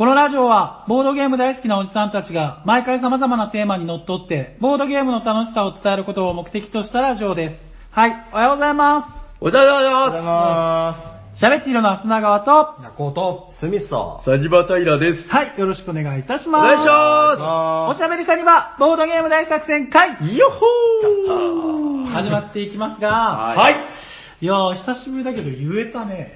このラジオはボードゲーム大好きなおじさんたちが毎回様々なテーマにのっとってボードゲームの楽しさを伝えることを目的としたラジオです。はい、おはようございます。おはようございます。喋っているのは砂川と、ナコと、スミスと、サジバタイラです。はい、よろしくお願いいたします。お願いします。おしゃべりさんにはボードゲーム大作戦会よっほー始まっていきますが、はい。いやー、久しぶりだけど言えたね。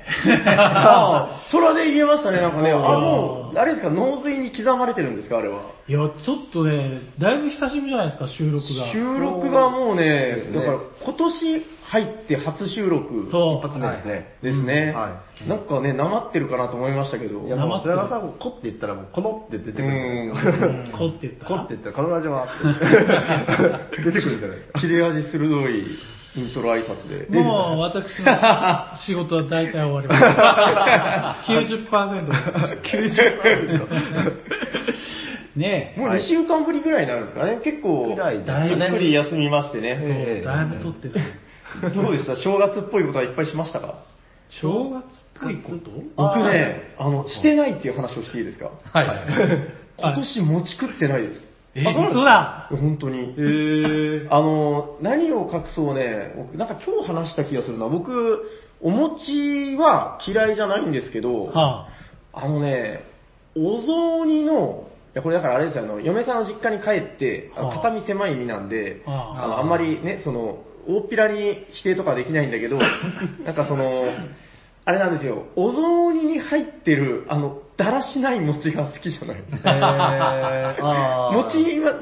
それで言えましたね、なんかね。もう、あれですか、脳髄に刻まれてるんですか、あれは。いや、ちょっとね、だいぶ久しぶりじゃないですか、収録が。収録がもうね、だから今年入って初収録。そう。一発目ですね。はい、ですね、うんはい。なんかね、なまってるかなと思いましたけど。いや、それがさ、こって言ったらもう、このって出てくるんですよ。こって言ったら。こって言ったら、この味はって。出てくるじゃないですか。切れ味鋭い。イントロ挨拶で。もう私の仕事は大体終わりました。90%。ねえ。もう2週間ぶりぐらいになるんですかね。結構、ゆっくり休みましてね。そう、だいぶ撮ってた。どうでした？正月っぽいことはいっぱいしましたか？正月っぽいこと？僕ね、してないっていう話をしていいですか？はい。今年餅食ってないです。そうだ。本当に。何を隠そうね、なんか今日話した気がするな。僕、お餅は嫌いじゃないんですけど、はあ、お雑煮の、いやこれだからあれですよ、嫁さんの実家に帰って、片身狭い身なんで、はあ、あんまりね、大っぴらに否定とかできないんだけど、なんかあれなんですよ、お雑煮に入ってる、だらしない餅が好きじゃない。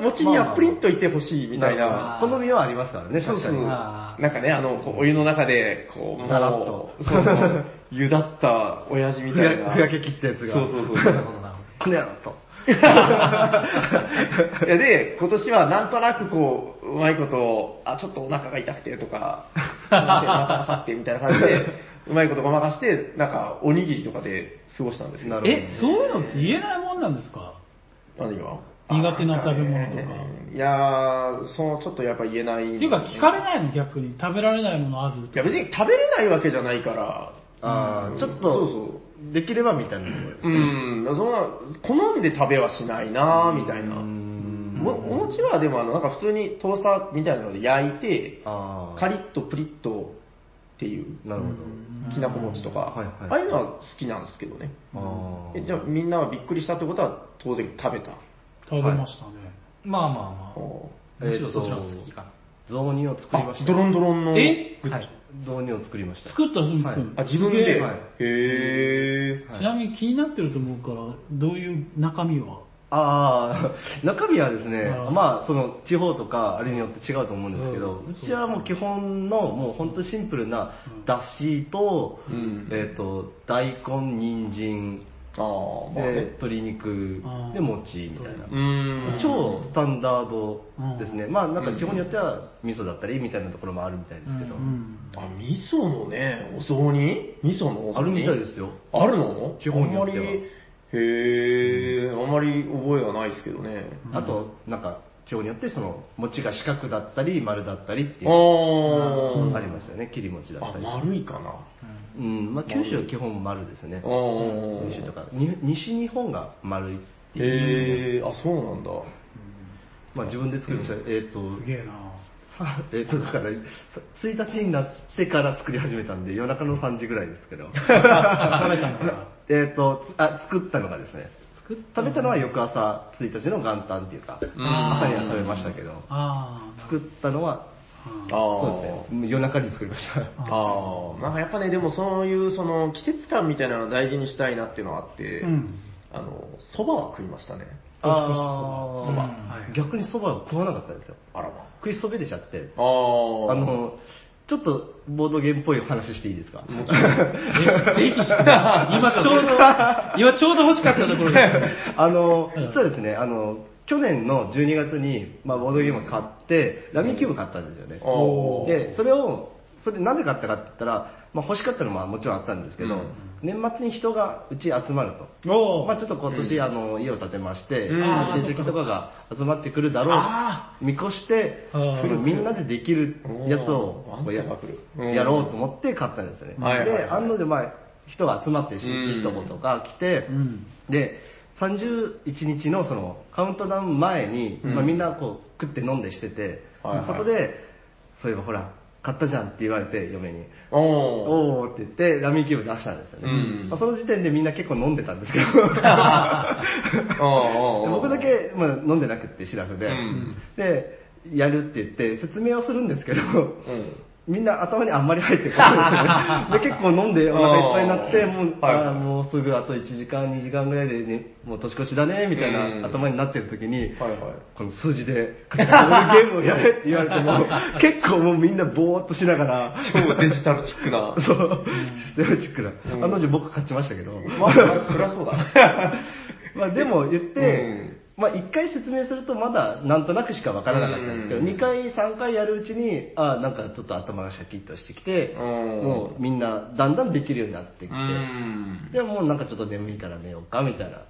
餅にはプリンといてほしいみたいな。好みはありますからね、確かに。なんかね、お湯の中で、こう、だらっと。そう、ゆだった親父みたいな。ふやけ切ったやつが。そう。このやろと。で、今年はなんとなくこう、うまいこと、ちょっとお腹が痛くてとか、またってみたいな感じで、うまいことごまかして、なんか、おにぎりとかで過ごしたんですよ。そういうのって言えないもんなんですか？何が？苦手な食べ物とか。いやー、ちょっとやっぱ言えない。っていうか、聞かれないの逆に。食べられないものある？いや、別に食べれないわけじゃないから。ちょっと、できればみたいなところですね。好んで食べはしないなー、みたいな。お餅はでも、なんか普通にトースターみたいなので焼いて、カリッとプリッと、っていうきなこ餅とか、ああいうのは好きなんですけどね。じゃあみんなはびっくりしたってことは当然食べましたね。まあまあまあ。むしろそっちの好きかな。雑煮を作りました。ドロンドロンの雑煮を作りました。作ったんですか？自分で。ちなみに気になってると思うからどういう中身は？中身はですね、まあその地方とかあれによって違うと思うんですけど、うちはもう基本のもう本当シンプルなだしと、大根、人参、鶏肉で餅みたいな、超スタンダードですね。まあなんか地方によっては味噌だったりみたいなところもあるみたいですけど、味噌のねお雑煮、味噌のお雑煮あるみたいですよ。あるの？地方によっては。あんまり覚えはないですけどね。あと、なんか、地方によって、餅が四角だったり、丸だったりっていうのがありますよね。切り餅だったり。丸いかな。まあ、九州は基本丸ですね。九州とか、西日本が丸いっていう。そうなんだ。まあ、自分で作りました。すげえな。だから、1日になってから作り始めたんで、夜中の3時ぐらいですけど。食べたのか。作ったのがですね。食べたのは翌朝1日の元旦っていうか、朝には食べましたけど、作ったのは、そうですね、夜中に作りました。なんかやっぱね、でもそういう季節感みたいなのを大事にしたいなっていうのがあって、蕎麦は食いましたね。逆に蕎麦は食わなかったんですよ。食いそびれちゃって。ちょっとボードゲームっぽい話していいですか？ぜひ。今ちょうど欲しかったところです。実はですね、去年の12月に、まあ、ボードゲームを買って、ラミキューブ買ったんですよね。で、それなぜ買ったかって言ったら、まあ、欲しかったのももちろんあったんですけど、年末に人がうち集まると。まあ、ちょっと今年、家を建てまして、親戚とかが集まってくるだろう、見越して、みんなでできるやつをやろうと思って買ったんですよね。で、案の定、まあ、人が集まって、親戚とか来て、で、31日 の, そのカウントダウン前に、うん、まあ、みんなこう食って飲んでしてて、はいはい、そこでそういえばほら買ったじゃんって言われて嫁におーって言ってラミーキューブ出したんですよね、うん、まあ、その時点でみんな結構飲んでたんですけど僕だけ、まあ、飲んでなくってシラフで、うん、でやるって言って説明をするんですけど、うん、みんな頭にあんまり入ってこないですねで結構飲んでお腹いっぱいになってもう、はい、あもうすぐあと1時間2時間ぐらいで、ね、もう年越しだねみたいな頭になってる時に、はいはい、この数字でカチカチゲームをやれって言われても結構もうみんなボーっとしながら超デジタルチックなそうデジタルチックな、うん、あの時僕勝ちましたけど、まあ、そりゃそうだまあでも言って、うん、まあ、1回説明するとまだなんとなくしかわからなかったんですけど、2回3回やるうちにあなんかちょっと頭がシャキッとしてきて、もうみんなだんだんできるようになってきて、でもうなんかちょっと眠いから寝ようかみたいな、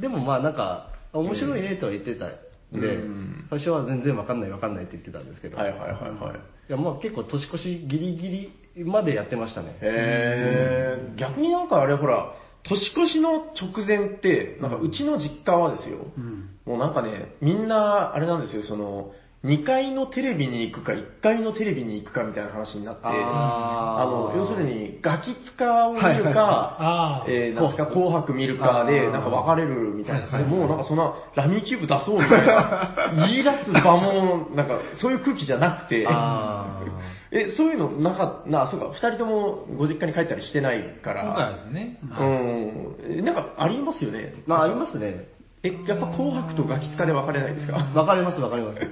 でもまあなんか面白いねとは言ってたんで、最初は全然わかんないって言ってたんですけど、はいはいはいはい、いやまあ結構年越しギリギリまでやってましたね。逆になんかあれほら年越しの直前って、なんかうちの実家はですよ、うん、もうなんかね、みんな、あれなんですよ、その、2階のテレビに行くか、1階のテレビに行くかみたいな話になって、要するに、ガキ使を見るか、なんですか、紅白見るかで、なんか分かれるみたいな感じで、もうなんかそんな、ラミーキューブ出そうみたいな、言い出す場も、なんか、そういう空気じゃなくて、そういうのなかな、そうか、2人ともご実家に帰ったりしてないから、そうですね。うん、なんかありますよね。まあ、ありますね。やっぱ紅白とガキ使で分かれないですか？分かれます分かれます。うち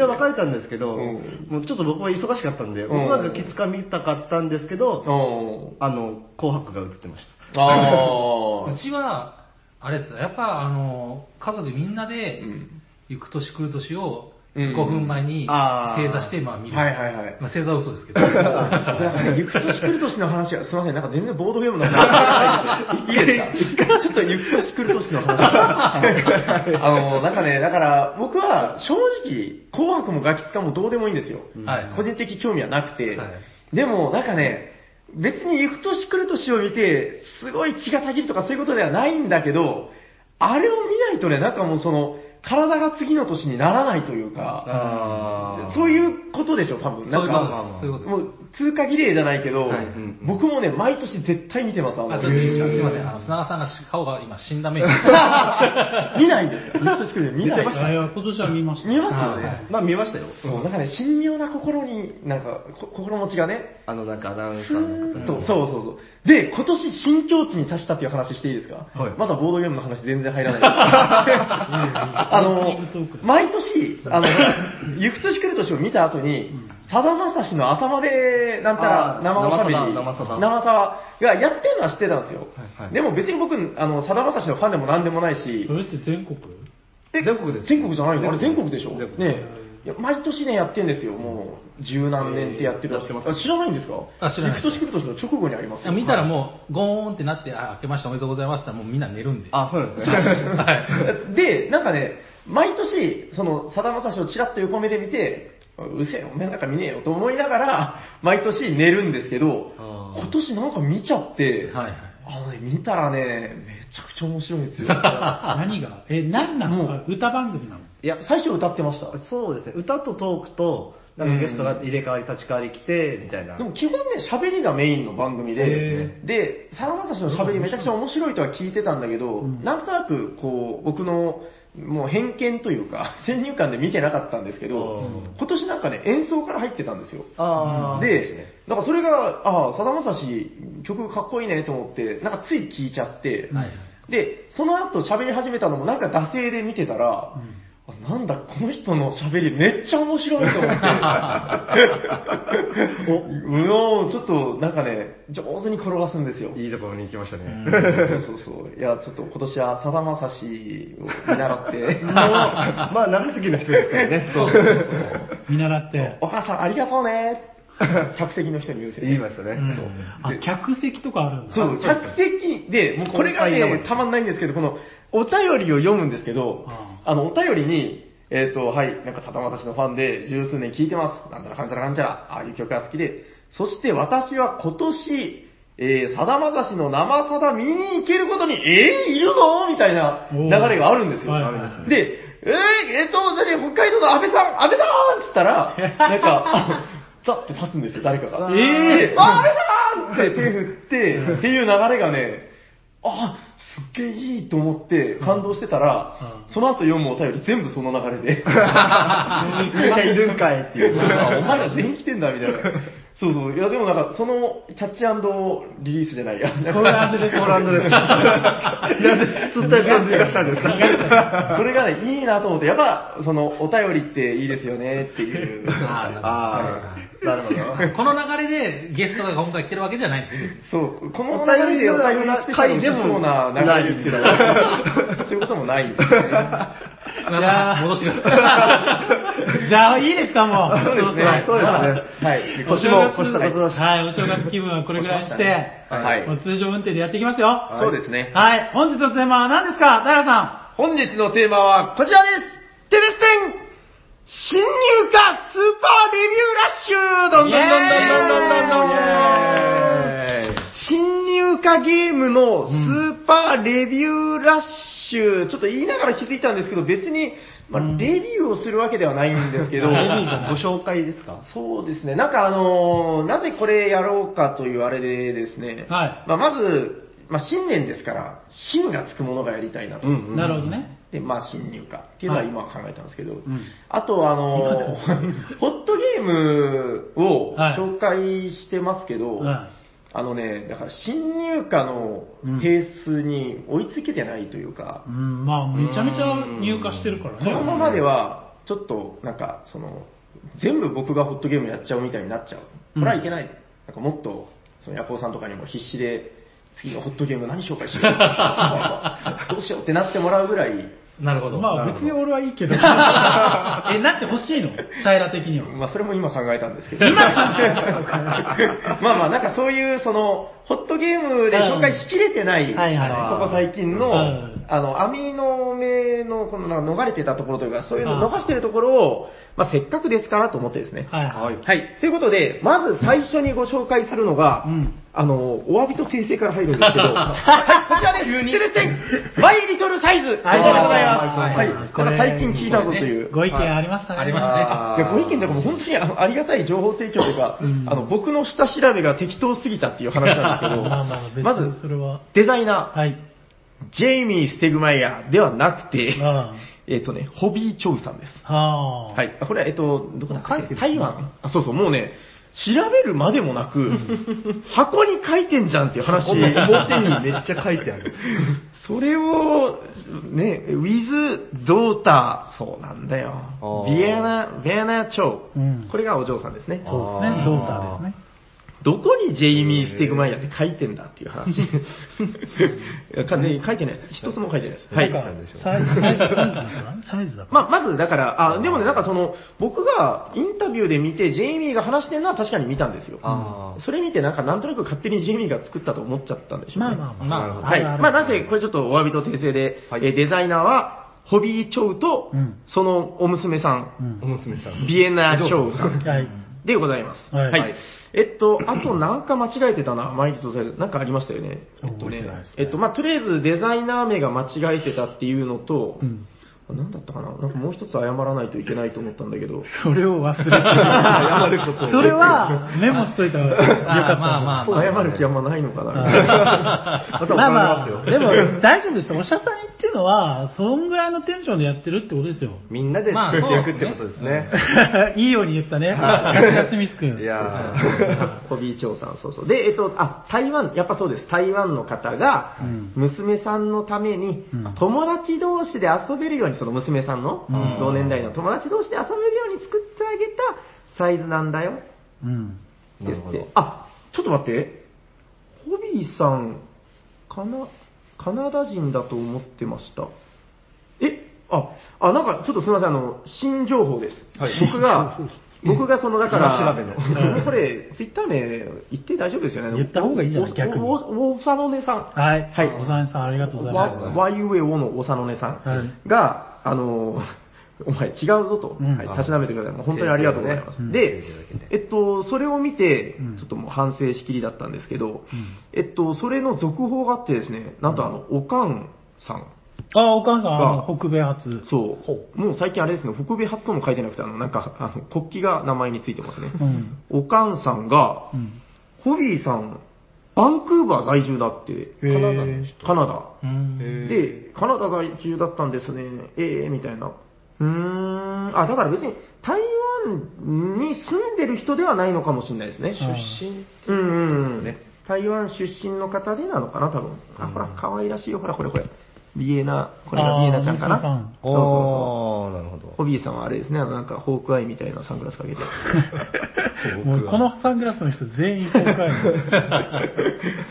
は分かれたんですけど、うん、もうちょっと僕は忙しかったんで、僕はガキ使見たかったんですけど、紅白が映ってました。うちはあれです。やっぱ家族みんなで行く年来る年を5分前に正座してまあ見る。はいはいはい。まあ正座は嘘ですけど。ゆく年来る年の話はすみません、なんか全然ボードゲームの話。いやいや、ちょっとゆく年来る年の話。なんかね、だから僕は正直紅白もガキ使もどうでもいいんですよ。はい、個人的興味はなくて、はい、でもなんかね。別にゆく年来る年を見てすごい血がたぎるとかそういうことではないんだけど、あれを見ないとね、なんかもうその体が次の年にならないというか、そういうことでしょ、多分。なんか、もう通過儀礼じゃないけど、はい、僕もね、毎年絶対見てます。あ、ちょっとすいません、砂川さんが顔が今死んだ目に。見ないんですよ。確かに見ない。今年は見ました。見ますよね。はい、まあ見ましたよ。そう、なんかね、神妙な心に、なんか、心持ちがね、なんかアナウンサーの方に。そうそうそう。で、今年新境地に達したっていう話していいですか？はい、まだボードゲームの話全然入らない。毎年、ゆく年来る年を見た後に、さだまさしの朝まで、なんたら、生おしゃべり、生さがやってるのは知ってたんですよ。はいはい、でも別に僕、さだまさしのファンでもなんでもないし。それって全国？全国です。全国じゃないよ。あれ全国でしょ。ねえ、毎年ね、やってるんですよ。もう、十何年ってやってる。知らないんですか？知らない。ゆく年来る年の直後にありますよ。見たらもう、ゴーンってなって、あ、明けましておめでとうございますって言ったらもうみんな寝るんで。あ、そうなんですね。はい。で、なんかね、毎年、その、さだまさしをちらっと横目で見て、うせえ、お前なんか見ねえよと思いながら、毎年寝るんですけど、今年なんか見ちゃって、はいはい、ね、見たらね、めちゃくちゃ面白いんですよ。何が？何なの？歌番組なの？いや、最初歌ってました。そうですね、歌とトークと、なんかゲストが入れ替わり立ち替わり来て、みたいな。でも基本ね、喋りがメインの番組で、で、さだまさしの喋りめちゃくちゃ面白いとは聞いてたんだけど、なんとなく、こう、僕の、もう偏見というか、先入観で見てなかったんですけど、今年なんかね、演奏から入ってたんですよ。で、なんかそれが、あ、さだまさし曲かっこいいねと思って、なんかつい聴いちゃって、はい、で、その後喋り始めたのもなんか惰性で見てたら、うん、なんだ、この人の喋りめっちゃ面白いと思って、もうちょっとなんかね、上手に転がすんですよ。いいところに行きましたね。そう。いや、ちょっと今年はさだまさしを見習って。まあ、長すぎの人ですからね。そう。見習って。お母さんありがとうね。客席の人に言うせい。言いましたね。あ、客席とかあるんだ。そう、客席で、もうこれがね、たまんないんですけど、このお便りを読むんですけど、お便りに、はい、なんかさだまさしのファンで十数年聴いてます。なんちゃらかんちゃらかんちゃら。ああいう曲が好きで。そして私は今年、さだまさしの生さだ見に行けることに、いるぞみたいな流れがあるんですよ。はいはい、で、北海道の安倍さんって言ったら、なんか、ザッて立つんですよ、誰かが。安倍さんって手振って、っていう流れがね、すっげえいいと思って感動してたら、その後読むお便り全部その流れで。みんないるんかいっていう。お前ら全員来てんだみたいな。そうそう。いやでもなんか、その、キャッチ&リリースじゃないや。コール&レスポンス。なんで、つったやつがしたんですか。それがね、いいなと思って、やっぱ、その、お便りっていいですよねっていう。なるほど。この流れでゲストが今回来てるわけじゃないんですね。そう。この流れでお便りの回でもないですけど、そういうこともないんですね。じゃあ、戻します。じゃあ、いいですか、もう。そうですね。はい。年も越したことだし。はい、お正月気分はこれぐらいにして、もう通常運転でやっていきますよ。そうですね。はい。本日のテーマは何ですか、平さん。本日のテーマはこちらです。テレステン新入荷スーパーレビューラッシュ、どんどんどんどんどんどんどん、新入荷ゲームのスーパーレビューラッシュ、ちょっと言いながら気づいたんですけど、別に、レビューをするわけではないんですけど、ご紹介ですか？そうですね。なんかなぜこれやろうかというあれでですね、はい、まず、新年ですから、新がつくものがやりたいなと。なるほどね。で、新入荷っていうのは今考えたんですけど、あとホットゲームを紹介してますけど、だから新入荷のペースに追いつけてないというか、めちゃめちゃ入荷してるからね。このままでは、ちょっとなんか、全部僕がホットゲームやっちゃうみたいになっちゃう。これはいけない。なんかもっと、ヤコウさんとかにも必死で、次のホットゲーム何紹介しようどうしようってなってもらうぐらい。なるほど。別に俺はいいけど。なって欲しいの？平的には。それも今考えたんですけど。なんかそういう、ホットゲームで紹介しきれてない、ここ最近の、網の目の、逃れてたところというか、そういうの逃してるところを、せっかくですからと思ってですね。はい。ということで、まず最初にご紹介するのが、お詫びと訂正から入るんですけど、こちらです。テレセン、マイリトルサイズ、ありがとうございます。はい。最近聞いたぞという。ご意見ありましたね。ありましたね。ご意見とかも本当にありがたい情報提供というか、僕の下調べが適当すぎたっていう話なんですけど、まず、デザイナー、ジェイミー・ステグマイヤーではなくて、ホビー・チョウさんです。はい。これは、どこだっけ？台湾。そうそう、もうね、調べるまでもなく、箱に書いてんじゃんっていう話。表にめっちゃ書いてある。それを、ね、with daughter。そうなんだよ。ビアナ・チョウ。これがお嬢さんですね。そうですね。ドーターですね。どこにジェイミー・ステグマイヤーって書いてんだっていう話。完全に書いてないです。一つも書いてないです。はい。サイズだ。まずだから、でもね、なんか僕がインタビューで見て、ジェイミーが話してるのは確かに見たんですよ。それ見て、なんとなく勝手にジェイミーが作ったと思っちゃったんでしょうね。はい。なぜ、これちょっとお詫びと訂正で、デザイナーは、ホビー・チョウと、そのお娘さん、ビエナ・チョウさん。でございます。はい。あとなんか間違えてたな。マイリトルサイズ。なんかありましたよね。とりあえずデザイナー名が間違えてたっていうのと、なんだったかな。なんかもう一つ謝らないといけないと思ったんだけど。それを忘れて謝ること。それはメモしといた方がよかった。謝る気あんまないのかな。でも大丈夫です。おしゃさにっていうのは、そんぐらいのテンションでやってるってことですよ。みんなで作っていくってことですね。いいように言ったね。ガスミス君。いやー。ホビー長さん、そうそう。で、台湾、やっぱそうです。台湾の方が、娘さんのために、友達同士で遊べるように、その娘さんの同年代の友達同士で遊べるように作ってあげたサイズなんだよ。ですって。ちょっと待って。ホビーさんかな、カナダ人だと思ってました。なんかちょっとすみません、新情報です。僕がだから、これ、ツイッター名言って大丈夫ですよね。言った方がいいんじゃない？逆に。おさのねさん。はい。おさのねさん、ありがとうございます。わゆえおのおさのねさんが、お前違うぞと、たしなめてください。本当にありがとうございます。で、それを見て、ちょっともう反省しきりだったんですけど、それの続報があってですね、なんとおかんさん。あ、おかんさんが北米初。そう。もう最近あれですね、北米初とも書いてなくて、なんか、国旗が名前についてますね。おかんさんが、ホビーさん、バンクーバー在住だって。カナダ。で、カナダ在住だったんですね。みたいな。あ、だから別に台湾に住んでる人ではないのかもしれないですね。出身っていうことですね。台湾出身の方でなのかな、多分。あ、ほら、可愛らしいよ。ほら、これ。これがビエナちゃんかな。そうそうそう。なるほど。ホビーさんはあれですね、なんかホークアイみたいなサングラスかけて。もうこのサングラスの人全員ホークアイ。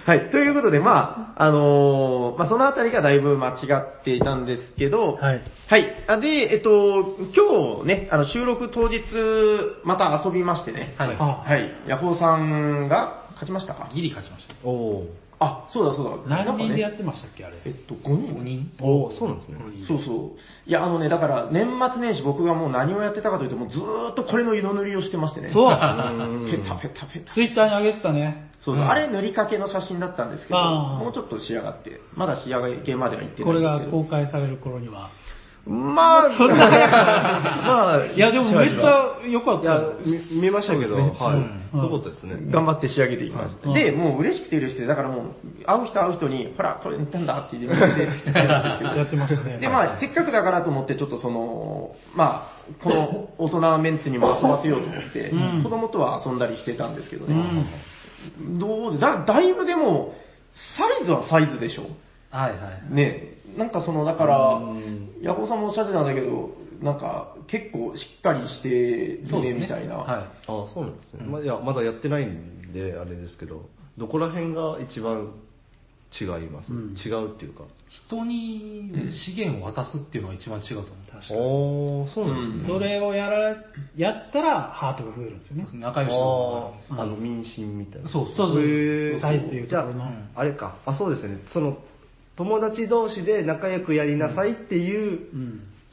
はい、ということで、まあそのあたりがだいぶ間違っていたんですけど、はい。はい。で、今日ね、収録当日、また遊びましてね。はい。はい。ヤホーさんが勝ちましたか？ギリ勝ちました。おー。あ、そうだそうだ。何人でやってましたっけ、あれ。5人。5人。おお、そうなんですね。そうそう。いや、だから、年末年始僕がもう何をやってたかというと、もうずーっとこれの色塗りをしてましてね。そう。ペタペタペタ。ツイッターに上げてたね。そうそう。あれ塗りかけの写真だったんですけど、もうちょっと仕上がって、まだ仕上げまではいってないんですけど。これが公開される頃には。まあ、そんな早く。まあ、いやでもめっちゃ良かった。見ましたけど、はい。そういうことですね。頑張って仕上げていきます。で、もう嬉しくて嬉しくて、だからもう、会う人に、ほら、これ塗ったんだって言ってやってましたね。で、まあ、せっかくだからと思って、ちょっとまあ、この大人メンツにも遊ばせようと思って、子供とは遊んだりしてたんですけどね。だいぶでも、サイズはサイズでしょ。はいはい。ね。なんかだから、ヤホーさんもおっしゃってたんだけど、なんか、結構しっかりしてるね、みたいな。はい。あ、そうなんですね。いや、まだやってないんで、あれですけど、どこら辺が一番違います？違うっていうか。人に資源を渡すっていうのが一番違うと思う。確かに。ああ、そうなんですね。それをやったら、ハートが増えるんですよね。仲良しの。民心みたいな。そうそう。サイズで言うと。じゃあ、あれか。あ、そうですね。友達同士で仲良くやりなさいっていう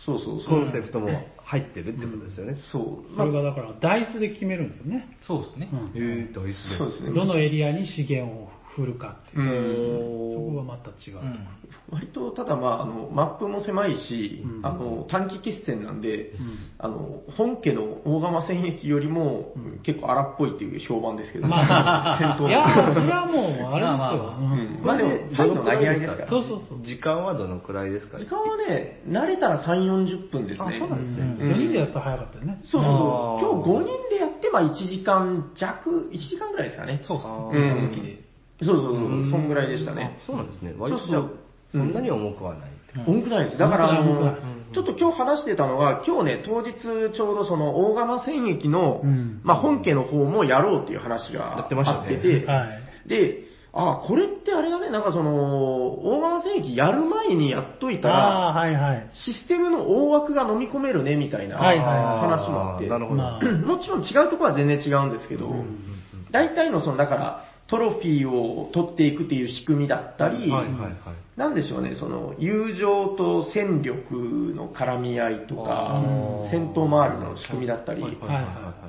コンセプトも入ってるってことですよね。そう。それがだからダイスで決めるんですよね。そうですね。ダイスで。そうですね。どのエリアに資源を振るかっていう。そこがまた違う。割とただマップも狭いし、短期決戦なんで、本家の大釜戦役よりも結構荒っぽいっていう評判ですけど。まあ戦闘。いやそれはもうあれですよ。まあでもタイの投げ合いですから。そうそうそう。時間はどのくらいですか？時間はね、慣れたら3、40分ですね。あ、そうなんですね。4人でやったら早かったよね。そうそう。今日5人でやって1時間ぐらいですかね。そうそう。うん。そう、そんぐらいでしたね。そうなんですね。割とそんなに重くはない。重くないです。だから、ちょっと今日話してたのは、今日ね、当日ちょうど大釜戦役の、まあ本家の方もやろうっていう話があってて、で、あ、これってあれだね、なんか大釜戦役やる前にやっといたら、システムの大枠が飲み込めるね、みたいな話もあって、もちろん違うところは全然違うんですけど、大体のだから、トロフィーを取っていくっていう仕組みだったり、なんでしょうね、友情と戦力の絡み合いとか、戦闘周りの仕組みだったり、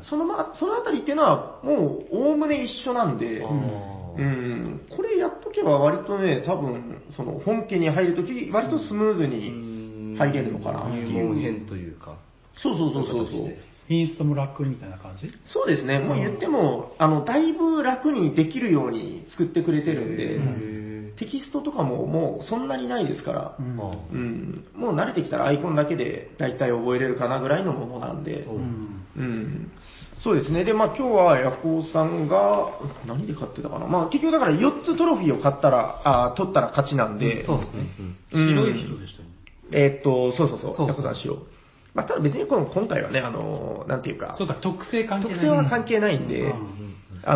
そのあたりっていうのはもう概ね一緒なんで、これやっとけば割とね、多分、本家に入るとき、割とスムーズに入れるのかなっていう。入門編というか。そうそうそうそう。インストも楽みたいな感じ？そうですね。もう言っても、だいぶ楽にできるように作ってくれてるんで、テキストとかももうそんなにないですから、もう慣れてきたらアイコンだけでだいたい覚えれるかなぐらいのものなんで、そうですね。で、まあ今日はヤホーさんが、何で買ってたかな？まあ結局だから4つトロフィーを取ったら勝ちなんで、そうですね。白い人でしたね。そうそうそう。ヤホーさん白。まあ、ただ別に今回はね、なんていうか。そうか、特性は関係ないんで、な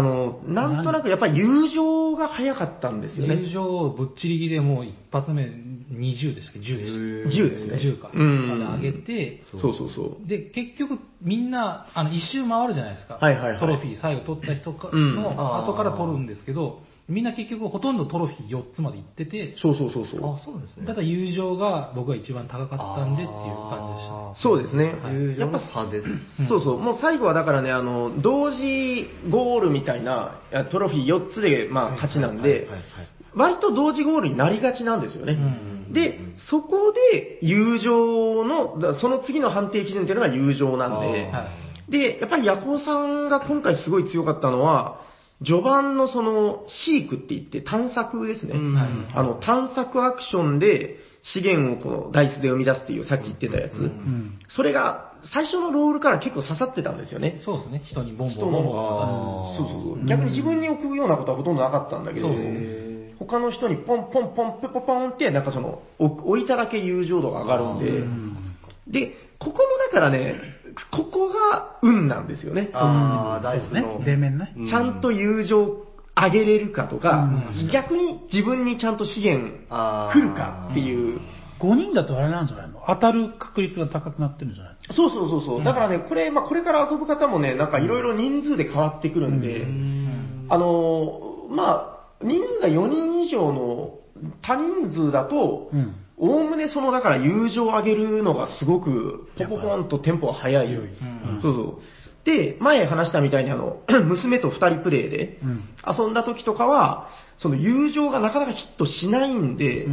んとなくやっぱり友情が早かったんですよね。友情をぶっちりぎでもう一発目20ですか、10でした。10ですね。10か。まで上げて、そう。で、結局みんな、一周回るじゃないですか。トロフィー最後取った人の後から取るんですけど、みんな結局ほとんどトロフィー4つまでいってて、そうそうそうそう。あ、そうですね。ただ友情が僕が一番高かったんでっていう感じでした。そうですね。はい、友情の差です。そうそう。もう最後はだからね、同時ゴールみたいなトロフィー4つでまあ勝ちなんで、割と同時ゴールになりがちなんですよね。で、そこで友情のその次の判定基準っていうのが友情なんで、はい、でやっぱりヤコウさんが今回すごい強かったのは。序盤のそのシークって言って探索ですね。探索アクションで資源をこのダイスで生み出すっていうさっき言ってたやつ。それが最初のロールから結構刺さってたんですよね。そうですね。人にボンボンボンボン。そうそうそう。逆に自分に置くようなことはほとんどなかったんだけど、他の人にポンポンポンポンポンポンってなんかその置いただけ友情度が上がるんで。で、ここもだからね、ここが運なんですよね。ああ、大事ね。平面ね。ちゃんと友情あげれるかとか、逆に自分にちゃんと資源来るかっていう。5人だとあれなんじゃないの？当たる確率が高くなってるんじゃないの？そうそうそうそう。だからね、これ、まあこれから遊ぶ方もね、なんかいろいろ人数で変わってくるんで、まあ人数が4人以上の多人数だと、おおむねそのだから友情を上げるのがすごくポポポンとテンポが速い。そうそう。で、前話したみたいに娘と二人プレイで遊んだ時とかは、その友情がなかなかヒットしないんで、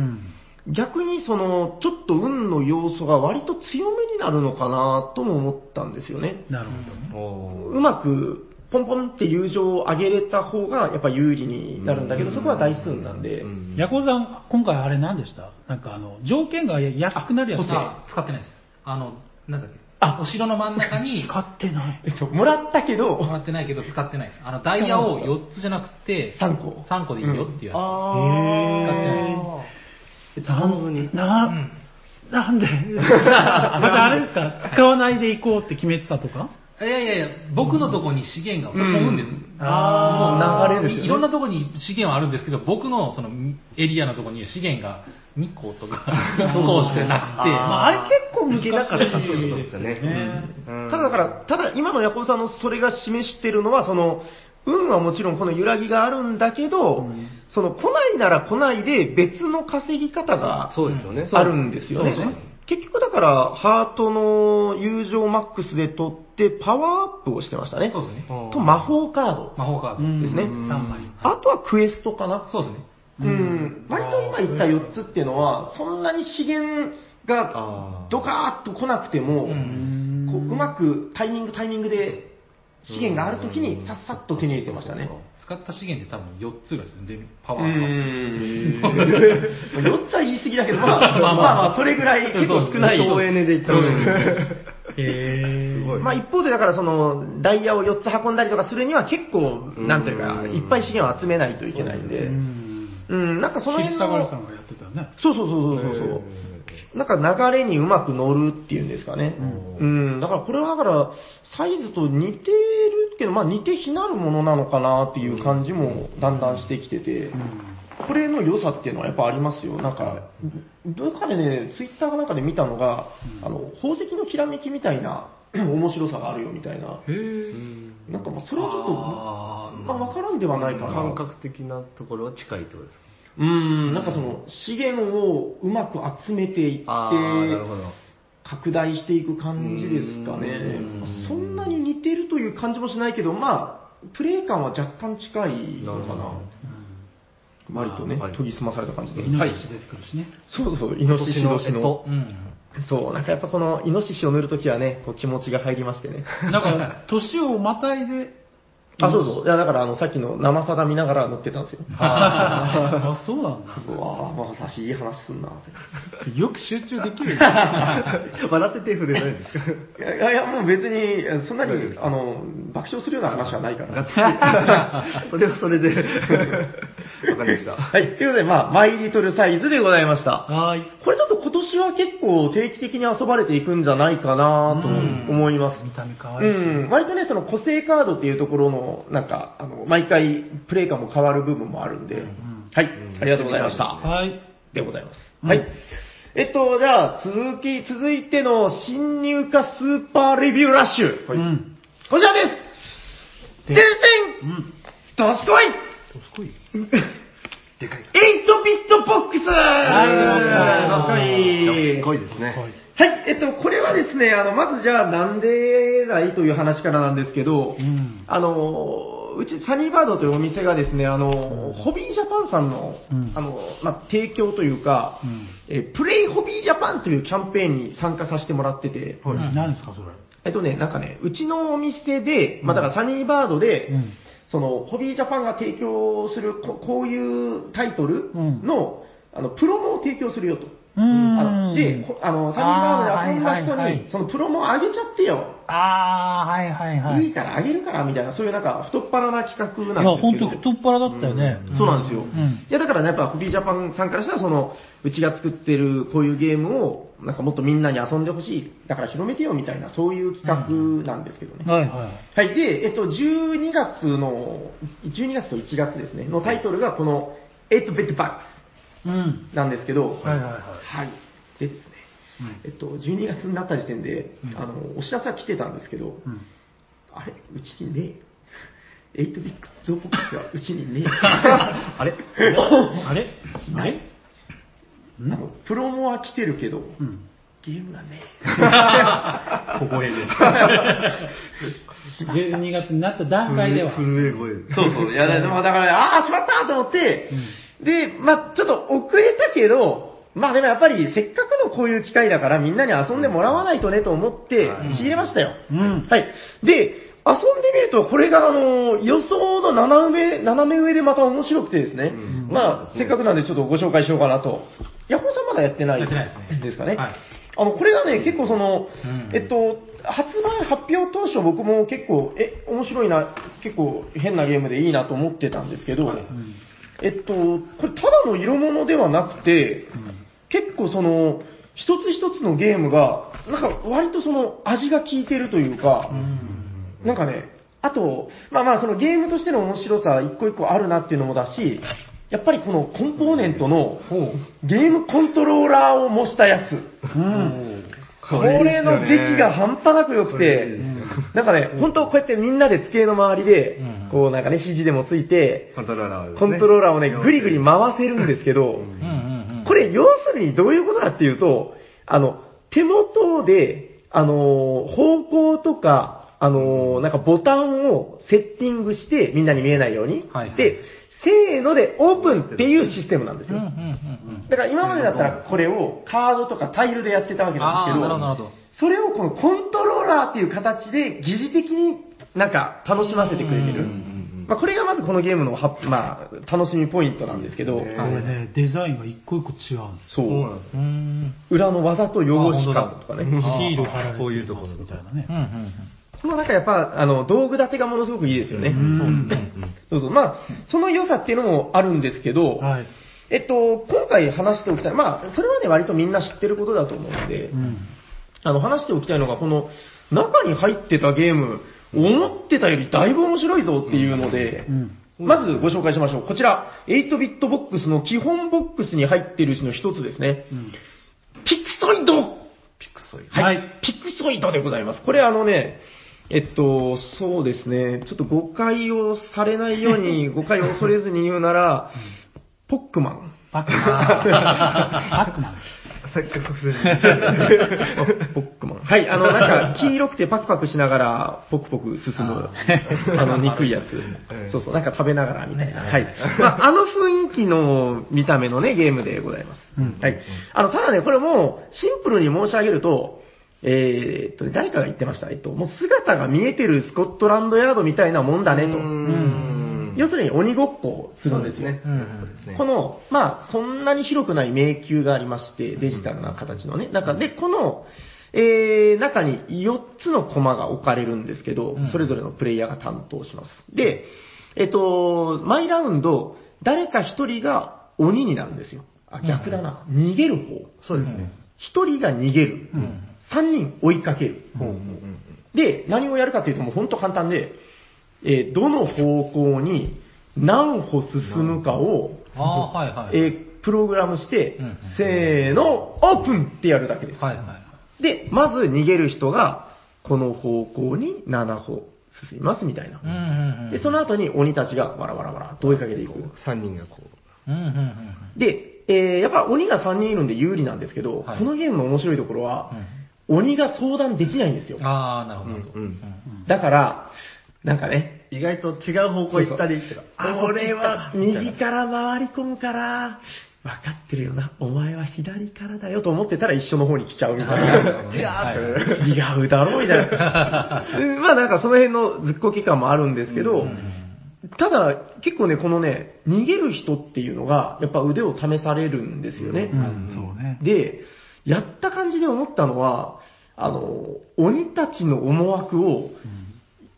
逆にそのちょっと運の要素が割と強めになるのかなとも思ったんですよね。なるほど。うまくポンポンって友情を上げれた方がやっぱ有利になるんだけど、そこは大数なんで。ヤコウさん、今回あれ何でした？なんか条件が安くなるやつは使ってないです。なんだっけ？お城の真ん中に。使ってない。もらったけど。もらってないけど使ってないです。ダイヤを4つじゃなくて、3個。3個でいいよっていうやつ。あー。使ってない。使わずに。なんでまたあれですか？使わないでいこうって決めてたとか？いやいやいや、僕のとこに資源がそこにあるんです。ああ、流れですよね。いろんなとこに資源はあるんですけど、僕のそのエリアのとこに資源が2個とか、そうしてなくて、あれ結構難しいですよね。ただだから、ただ今のヤコウさんのそれが示してるのは、その、運はもちろんこの揺らぎがあるんだけど、その来ないなら来ないで別の稼ぎ方があるんですよね。結局だから、ハートの友情マックスで取って、パワーアップをしてましたね。そうですね。と、魔法カード。魔法カードですね。3枚。あとはクエストかな。そうですね。割と今言った4つっていうのは、そんなに資源がドカーッと来なくても、うまくタイミングで資源があるときにさっさっと手に入れてましたね。使った資源で多分4つぐらいですね。パワーアップ。4つは言い過ぎだけど、まあそれぐらい結構少ない。省エネでいったので。一方でだからそのダイヤを4つ運んだりとかするには結構、なんていうか、いっぱい資源を集めないといけないんで。なんかその辺の。そうそうそうそう。なんか流れにうまく乗るっていうんですかね。だからこれはだから、サイズと似てるけど、まあ似て非なるものなのかなっていう感じもだんだんしてきてて、これの良さっていうのはやっぱありますよ。なんか、どっかでね、ツイッターの中で見たのが、宝石のきらめきみたいな面白さがあるよみたいな。なんかまあそれはちょっと、まあわからんではないかな。感覚的なところは近いってことですか？なんかその資源をうまく集めていって、拡大していく感じですかね。そんなに似てるという感じもしないけど、まあ、プレイ感は若干近いのかな。割とね、研ぎ澄まされた感じで。イノシシ出てくるしね。そうそう、イノシシの。そう、なんかやっぱこのイノシシを塗るときはね、気持ちが入りましてね。だから、年をまたいで、あ、そうそう。いや、だからさっきの生さだ見ながら乗ってたんですよ。あ、そうなんだ。そう、まさしい話すんな。よく集中できる。笑って手触れないんですか？いや、もう別に、そんなに、爆笑するような話はないから。それはそれで。わかりました。はい。ということで、まあ、マイリトルサイズでございました。はい。これちょっと今年は結構定期的に遊ばれていくんじゃないかなと思います。見た目可愛いし。割とね、その個性カードっていうところの、なんか毎回プレイ感も変わる部分もあるんで、はい、ありがとうございました。はい、でございます。はい。じゃあ続いての新入荷スーパーレビューラッシュ、こちらです。てんてん。どすこい。でかい。8ビットボックス。はい、すごいですね。はい、これはですね、まずじゃあなんでないという話からなんですけど、うん、うちサニーバードというお店がですね、ホビージャパンさんの、うん、まあ、提供というか、うん、プレイホビージャパンというキャンペーンに参加させてもらってて、はい、何ですかそれ？うちのお店で、まあ、だからサニーバードで、うん、そのホビージャパンが提供するこういうタイトルの、うん、プロモを提供するよと。で、サニーバードで遊んだ人に、はいはいはい、そのプロモをあげちゃってよ。ああ、はいはいはい。いいからあげるから、みたいな、そういうなんか太っ腹な企画なんですけど。いや、ほんと太っ腹だったよね。そうなんですよ。いや、だからね、やっぱホビージャパンさんからしたら、その、うちが作ってるこういうゲームを、なんかもっとみんなに遊んでほしい。だから広めてよ、みたいな、そういう企画なんですけどね。はいはい。はい、で、12月と1月ですね、のタイトルがこの、8 Bit Box。うん、なんですけど、はいはいはい。はい。でですね、12月になった時点で、お知らせは来てたんですけど、うん、あれうちにねえ、8ビックスドボックスはうちにねえ。あれあれあれプロモは来てるけど、うん、ゲームはねえ。ここへで。12月になった段階では。そうそう。いや、でもだから、ああ、しまったと思って、うんで、まぁ、ちょっと遅れたけど、まぁでもやっぱりせっかくのこういう機会だからみんなに遊んでもらわないとねと思って仕入れましたよ。うん、はい。で、遊んでみるとこれが予想の斜め上でまた面白くてですね。うん、まぁ、せっかくなんでちょっとご紹介しようかなと。ヤホーさんまだやってないですかね。はい。これがね、結構その、発表当初僕も結構、面白いな、結構変なゲームでいいなと思ってたんですけど、はいうんこれただの色物ではなくて、うん、結構その、一つ一つのゲームが、なんか割とその味が効いてるというか、うん、なんかね、あと、まあまあそのゲームとしての面白さ一個一個あるなっていうのもだし、やっぱりこのコンポーネントのゲームコントローラーを模したやつ。うんこれの出来が半端なく良くて、なんかね、本当こうやってみんなで机の周りで、こうなんかね、肘でもついて、コントローラーをね、ぐりぐり回せるんですけど、これ要するにどういうことかっていうと、手元で、方向とか、なんかボタンをセッティングして、みんなに見えないように、で、せーのでオープンっていうシステムなんですよ。だから今までだったらこれをカードとかタイルでやってたわけなんですけど、それをこのコントローラーっていう形で疑似的になんか楽しませてくれてる。まあこれがまずこのゲームのまあ楽しみポイントなんですけど、これねデザインが一個一個違うんです。そうなんです。裏の技と用紙感とかね、シールからこういうところみたいなね。このなんかやっぱ道具立てがものすごくいいですよね。そうそう。まあその良さっていうのもあるんですけど、はい、今回話しておきたい、まあそれはね割とみんな知ってることだと思うので、うん、話しておきたいのがこの中に入ってたゲーム思ってたよりだいぶ面白いぞっていうので、まずご紹介しましょう。こちら8ビットボックスの基本ボックスに入ってるうちの一つですね。ピクソイド。はい。ピクソイドでございます。これね。そうですね。ちょっと誤解をされないように、誤解を恐れずに言うなら、ポックマン。パックマン。せっかく普通に言っちゃう。ポックマン。はい、なんか、黄色くてパクパクしながら、ポクポク進む、憎いやつ。そうそう、なんか食べながら、みたいな。はい。まあ、雰囲気の見た目のね、ゲームでございます。はい。ただね、これも、シンプルに申し上げると、誰かが言ってました。もう姿が見えてるスコットランドヤードみたいなもんだねと。要するに鬼ごっこをするんですよ。この、まあ、そんなに広くない迷宮がありまして、デジタルな形のね。なんかで、この、中に4つのコマが置かれるんですけど、それぞれのプレイヤーが担当します。で、毎ラウンド、誰か1人が鬼になるんですよ。あ、逆だな。逃げる方。そうですね。1人が逃げる。3人追いかける。で、何をやるかというともうほんと簡単で、どの方向に何歩進むかを、プログラムして、せーの、オープンってやるだけです。で、まず逃げる人が、この方向に7歩進みますみたいな、うんうんうん、でその後に鬼たちがわらわらわらと追いかけていく、3人がこう、うんうんうん、で、やっぱ鬼が3人いるんで有利なんですけど、はい、このゲームの面白いところは、うん、鬼が相談できないんですよ。ああ、なるほど、うんうん、だからなんかね、意外と違う方向行ったりとか、あ、俺は右から回り込むから分かってるよな、お前は左からだよと思ってたら一緒の方に来ちゃうみたいな。違うだろみたいな。まあなんかその辺のずっこけ感もあるんですけど、ただ結構ね、このね、逃げる人っていうのがやっぱ腕を試されるんですよね。で、やった感じで思ったのは、鬼たちの思惑を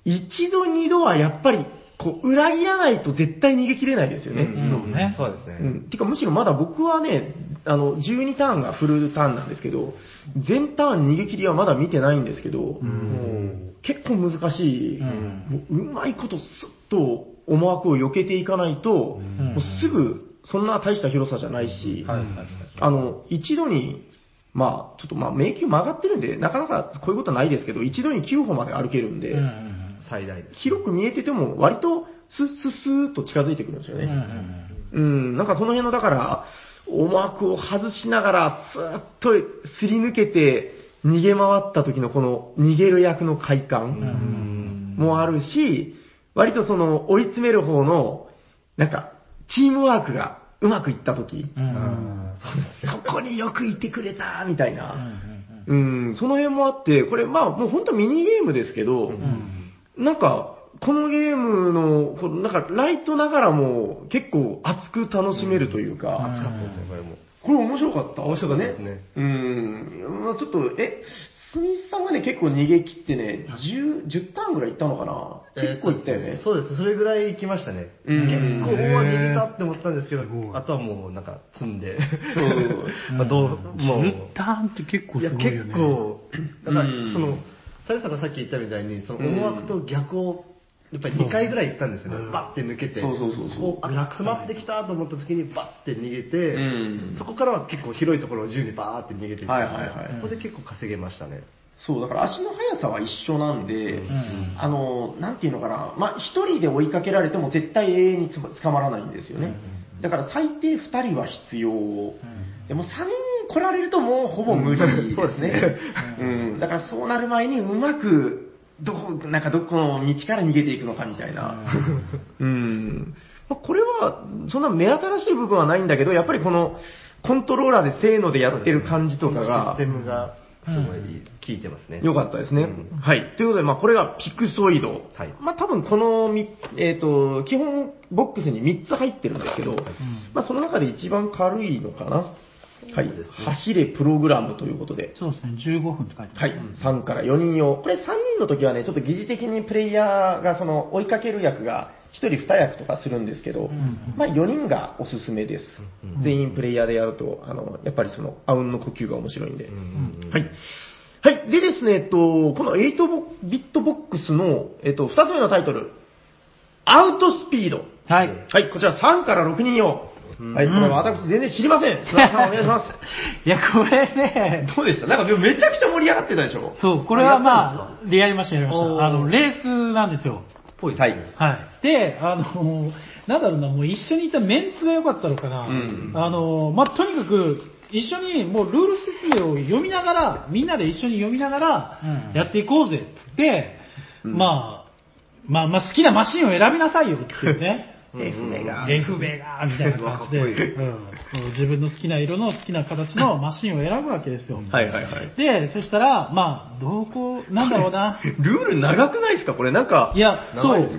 一度二度はやっぱりこう裏切らないと絶対逃げ切れないですよね。うん、そうね。そうですね。うん。てかむしろまだ僕はね、12ターンがフルターンなんですけど、全ターン逃げ切りはまだ見てないんですけど、もう結構難しい。もうまいことスッと思惑を避けていかないと、もうすぐそんな大した広さじゃないし、一度に、まあ、ちょっとまあ迷宮曲がってるんで、なかなかこういうことはないですけど、一度に9歩まで歩けるんで、最大です。広く見えてても割とスッスッスーッと近づいてくるんですよね。なんかその辺のだから、思惑を外しながらスーッとすり抜けて逃げ回った時のこの逃げる役の快感もあるし、割とその追い詰める方の、なんかチームワークがうまくいった時、そこによくいてくれたみたいな、その辺もあって、これまあもう本当ミニゲームですけど、なんかこのゲームのなんかライトながらも結構熱く楽しめるというか、熱かったですね、これも。これ面白かった。面白かったですね。ちょっとスミスさんがね結構逃げ切ってね、10ターンぐらい行ったのかな。結構行ったよね。そうです。それぐらい行きましたね。結構逃げたって思ったんですけど、あとはもうなんか積んで、10ターンって結構すごいよね。結構だからその。タレさんがさっき言ったみたいに、その思惑と逆を、やっぱり2回ぐらい行ったんですよね。バッて抜けて、こう、詰まってきたと思った時にバッて逃げて、そこからは結構広いところを自由にバーって逃げていって、そこで結構稼げましたね。そう、だから足の速さは一緒なんで、なんていうのかな、まあ一人で追いかけられても絶対永遠に捕まらないんですよね。だから最低2人は必要。でも3人来られるともうほぼ無理ですね。だからそうなる前にうまくなんかどこの道から逃げていくのかみたいな。まあ、これはそんな目新しい部分はないんだけど、やっぱりこのコントローラーでせーのでやってる感じとかが。システムがすごい効いてますね。よかったですね。はい。ということで、まあこれがピクソイド。はい。まあ多分この、基本ボックスに3つ入ってるんですけど、まあその中で一番軽いのかな。はい。走れプログラムということで。そうですね。15分って書いてます。はい。3から4人用。これ3人の時はね、ちょっと疑似的にプレイヤーがその追いかける役が1人2役とかするんですけど、まあ4人がおすすめです。全員プレイヤーでやると、やっぱりその、あうんの呼吸が面白いんで。はい。はい。でですね、この8ビットボックスの、2つ目のタイトル、アウトスピード。はい。はい。こちら3から6人用。はい、これ私全然知りません。須田さんお願いします。いや、これね、どうでした？なんかめちゃくちゃ盛り上がってたでしょ？そう、これはまあ、やりました、やりました。レースなんですよ。ぽい。はい。はい。で、なんだろうな、もう一緒にいたメンツが良かったのかな。まあ、とにかく、一緒にもうルール説明を読みながら、みんなで一緒に読みながら、やっていこうぜ、つって、まあ、好きなマシンを選びなさいよ、っていうね。レフベガーみたいな感じで、自分の好きな色の好きな形のマシンを選ぶわけですよ。で、そしたら、まあ、なんだろうな。ルール長くないですかこれなんか。いや、そう、ずっ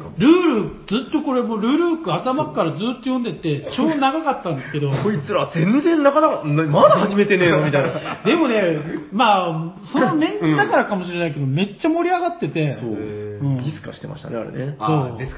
とこれもうルール頭からずっと読んでて、超長かったんですけど。こいつら全然なかなか、まだ始めてねえよ、みたいな。でもね、まあ、その面だからかもしれないけど、めっちゃ盛り上がってて、ディスカしてましたね、あれね。ディス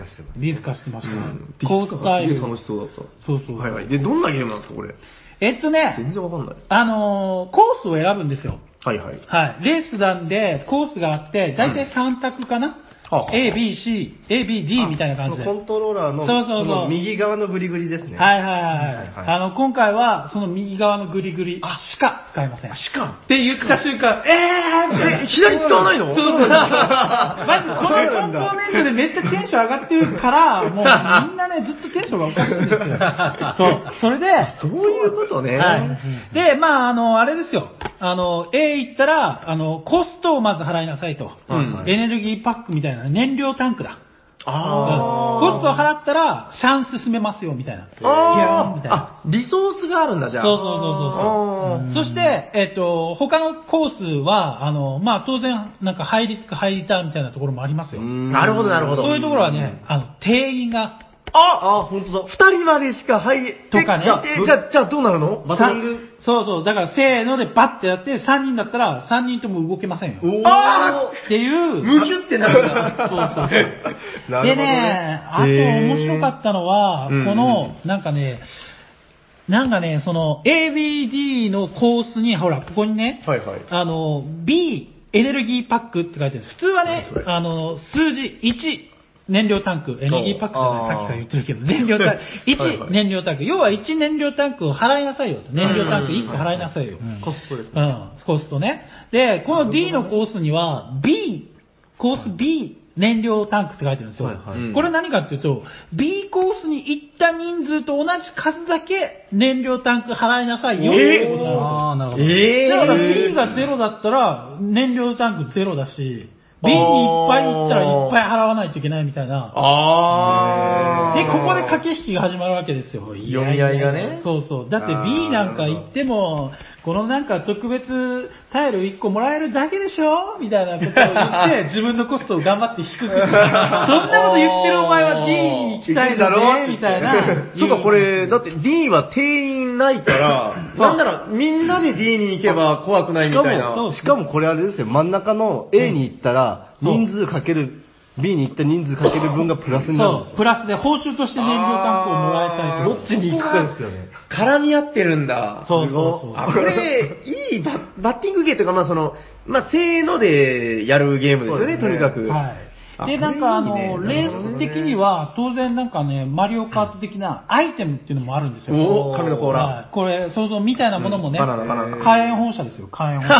カしてました。交代。楽しそうだった。そうそう。はいはい。で、どんなゲームなんですか、これ。全然わかんない。コースを選ぶんですよ。はいはい。はい。レースなんで、コースがあって、だいたい3択かな。A、B、C、A、B、D みたいな感じで。コントローラー の右側のグリグリですね。はいはいはい、はいはい。今回はその右側のグリグリしか使えません。しかって言った瞬間、左使わないの？そうまずこのコンポーネントでめっちゃテンション上がってるから、もうみんなね、ずっとテンションがおかしいんですよ。そう。それで、そういうことね。はい、で、まあ、あれですよ。A 行ったら、コストをまず払いなさいと。うん、エネルギーパックみたいな。燃料タンクだ。ああ。コストを払ったら、シャン進めますよ、みたいな。ああ。みたいな。リソースがあるんだ、じゃあ。そうそうそうそう。そして、他のコースは、まあ、当然、なんか、ハイリスク、ハイリターンみたいなところもありますよ。なるほど、なるほど。そういうところはね、定員が。ああ、ほんとだ。二人までしか入れ、とかね。じゃあどうなるの？バトリング？そうそう。だから、せーのでバッてやって、三人だったら、三人とも動けませんよ。ああっていう。むぎゅってなるから。そうそう。なるほどね。でね、あと面白かったのは、この、なんかね、その、ABD のコースに、ほら、ここにね、はいはい、B、エネルギーパックって書いてある。普通はね、数字1。燃料タンク、エネルギーパックじゃない、さっきから言ってるけど、燃料タンク、1、はいはい、燃料タンク、要は1燃料タンクを払いなさいよと。燃料タンク1個払いなさいよ。コストですね。うん、コストね。で、この D のコースには、B、コース B、燃料タンクって書いてるんですよ。はいはい、これ何かっていうと、B コースに行った人数と同じ数だけ燃料タンク払いなさいよ。ああ、なるほど。だから B が0だったら、燃料タンク0だし、B にいっぱい行ったらいっぱい払わないといけないみたいな。ああ。で、ここで駆け引きが始まるわけですよ。読み合いがね。そうそう。だって B なんか行っても、このなんか特別タイル1個もらえるだけでしょみたいなことを言って、自分のコストを頑張って低くして。そんなこと言ってるお前は D に行きたいんだろみたいな。そうか、これ、だって D は定員ないから、なんならみんなで D に行けば怖くないみたいな。しかもこれあれですよ。真ん中の A に行ったら、人数かける B に行った人数かける分がプラスになるんですよ。そう、プラスで報酬として燃料タンクをもらいたい。どっちに行くかですよね。絡み合ってるんだ。そう。これいいバッティングゲーとか、まあそのまあせーのでやるゲームですよね。とにかく。はい。でなんかレース的には当然なんかねマリオカート的なアイテムっていうのもあるんですよ。おお。紙の甲羅。これ想像みたいなものもね。火炎放射ですよ。火炎放射。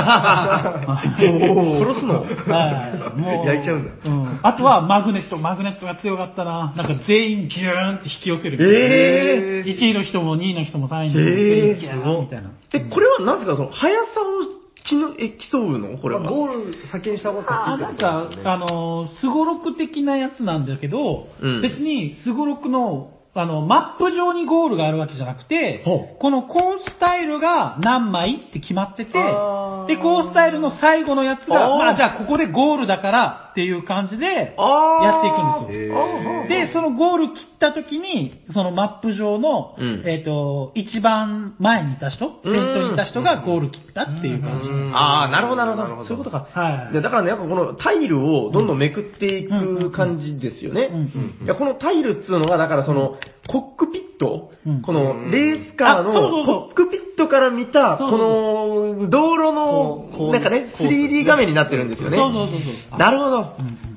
殺すの。はい。もう焼いちゃうんだ。うん。あとはマグネットが強かったな。なんか全員ギューンって引き寄せる。1位の人も2位の人も3位の人も全員ギューンみたいな。でこれはなんですか、その速さを競うの？これは。ゴール先にしたことはついてるんですよね。なんかスゴロク的なやつなんだけど、別にスゴロクのマップ上にゴールがあるわけじゃなくて、このコースタイルが何枚って決まってて、で、コースタイルの最後のやつが、まあじゃあここでゴールだからっていう感じでやっていくんですよ。で、そのゴール切った時に、そのマップ上の、一番前にいた人、先頭にいた人がゴール切ったっていう感じ。ああ、なるほど、なるほど。そういうことか。はい。だからね、やっぱこのタイルをどんどんめくっていく感じですよね。いや、このタイルっていうのが、だからその、コックピット、このレースカーのコックピットから見たこの道路のなんかね 3D 画面になってるんですよね。そう。なるほど。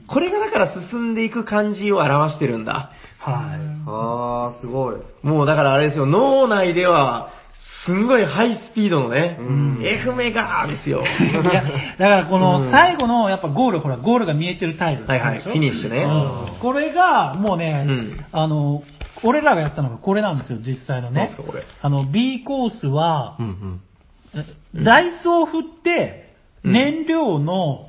これがだから進んでいく感じを表してるんだ。はい。ああすごい。もうだからあれですよ、脳内では。すんごいハイスピードのね、F メガーですよ。いや、だからこの最後のやっぱゴール、ほら、ゴールが見えてるタイル。はいはい、フィニッシュね。これがもうね、俺らがやったのがこれなんですよ、実際のね。B コースは、ダイスを振って、燃料の、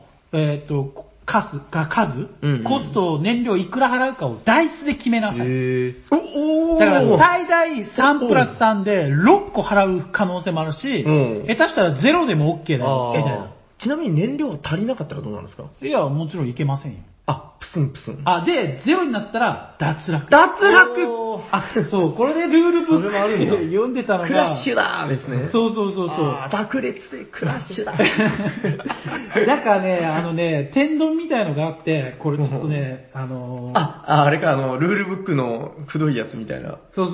数、コストを燃料いくら払うかをダイスで決めなさい。だから最大3プラス3で6個払う可能性もあるし、下手したら0でも OK だよみたいな。ちなみに燃料足りなかったらどうなんですか？いや、もちろんいけませんよ。あ、プスンプスン。あ、で、0になったら脱落。あ、そう、これでルールブックで読んでたのが。クラッシュだーですね。そう。爆裂でクラッシュだ。なんかね、天丼みたいのがあって、これちょっとね、あれか、ルールブックのくどいやつみたいな。そう。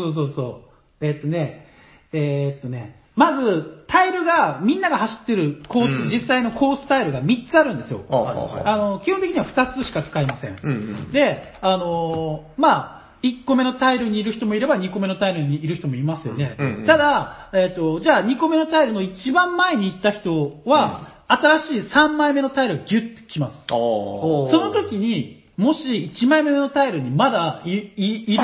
まず、タイルが、みんなが走ってるコース、うん、実際のコースタイルが3つあるんですよ。基本的には2つしか使いません。うんうん、で、1個目のタイルにいる人もいれば、2個目のタイルにいる人もいますよね。うんうんうん、ただ、じゃあ2個目のタイルの一番前に行った人は、うん、新しい3枚目のタイルがギュッときます。その時に、もし1枚目のタイルにまだいる、鈍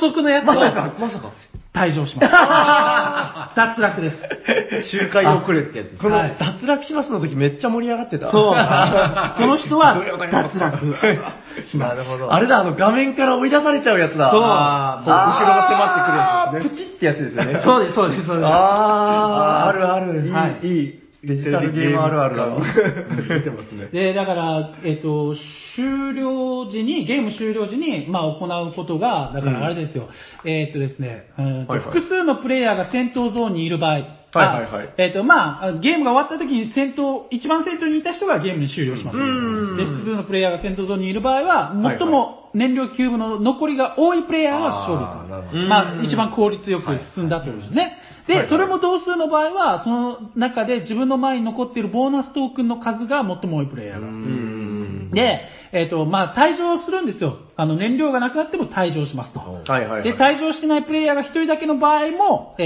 足のやつが、まさか。退場します。脱落です。周回遅れってやつです。この、はい、脱落しますの時めっちゃ盛り上がってた。そう。その人は脱落します。なるほど。あれだ、画面から追い出されちゃうやつだ。そう。後ろが迫ってくるやつですね。プチってやつですよね。そうです、そうです、そうです。あるある。はい、いい。デジタルゲームあるあるだろ。出てますね。で、だから、ゲーム終了時に、行うことが、だからあれですよ。うん、ですね、はいはい、複数のプレイヤーが戦闘ゾーンにいる場合、はいはいはい、ゲームが終わった時に一番先頭にいた人がゲームに終了します。で、複数のプレイヤーが戦闘ゾーンにいる場合は、最も燃料キューブの残りが多いプレイヤーが勝利する。一番効率よく進んだということですね。はいはいで、はいはい、それも同数の場合は、その中で自分の前に残っているボーナストークンの数が最も多いプレイヤーが。で、退場するんですよ。燃料がなくなっても退場しますと。はいはいはい、で、退場してないプレイヤーが一人だけの場合も、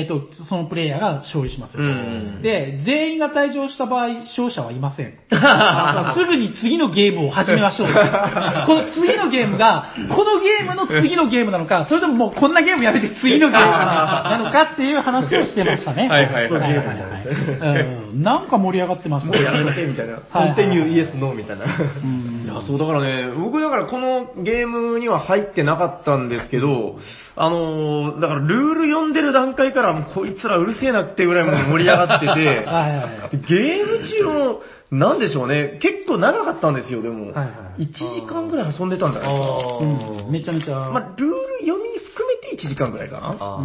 そのプレイヤーが勝利します。で、全員が退場した場合、勝者はいません。すぐに次のゲームを始めましょう。この次のゲームが、このゲームの次のゲームなのか、それとももうこんなゲームやめて次のゲームなのかっていう話をしてましたね。はいはいはい。なんか盛り上がってますね。もうやめてみたいな。コンティニューイエスノーみたいな。いや、そうだからね、僕だからこのゲーム、には入ってなかったんですけど、だからルール読んでる段階からもうこいつらうるせえなってぐらいもう盛り上がっててゲーム中もなんでしょうね、結構長かったんですよ。でも、はいはい、1時間ぐらい遊んでたんじゃないですか、めちゃめちゃ、ルール読み含めて1時間ぐらいかな。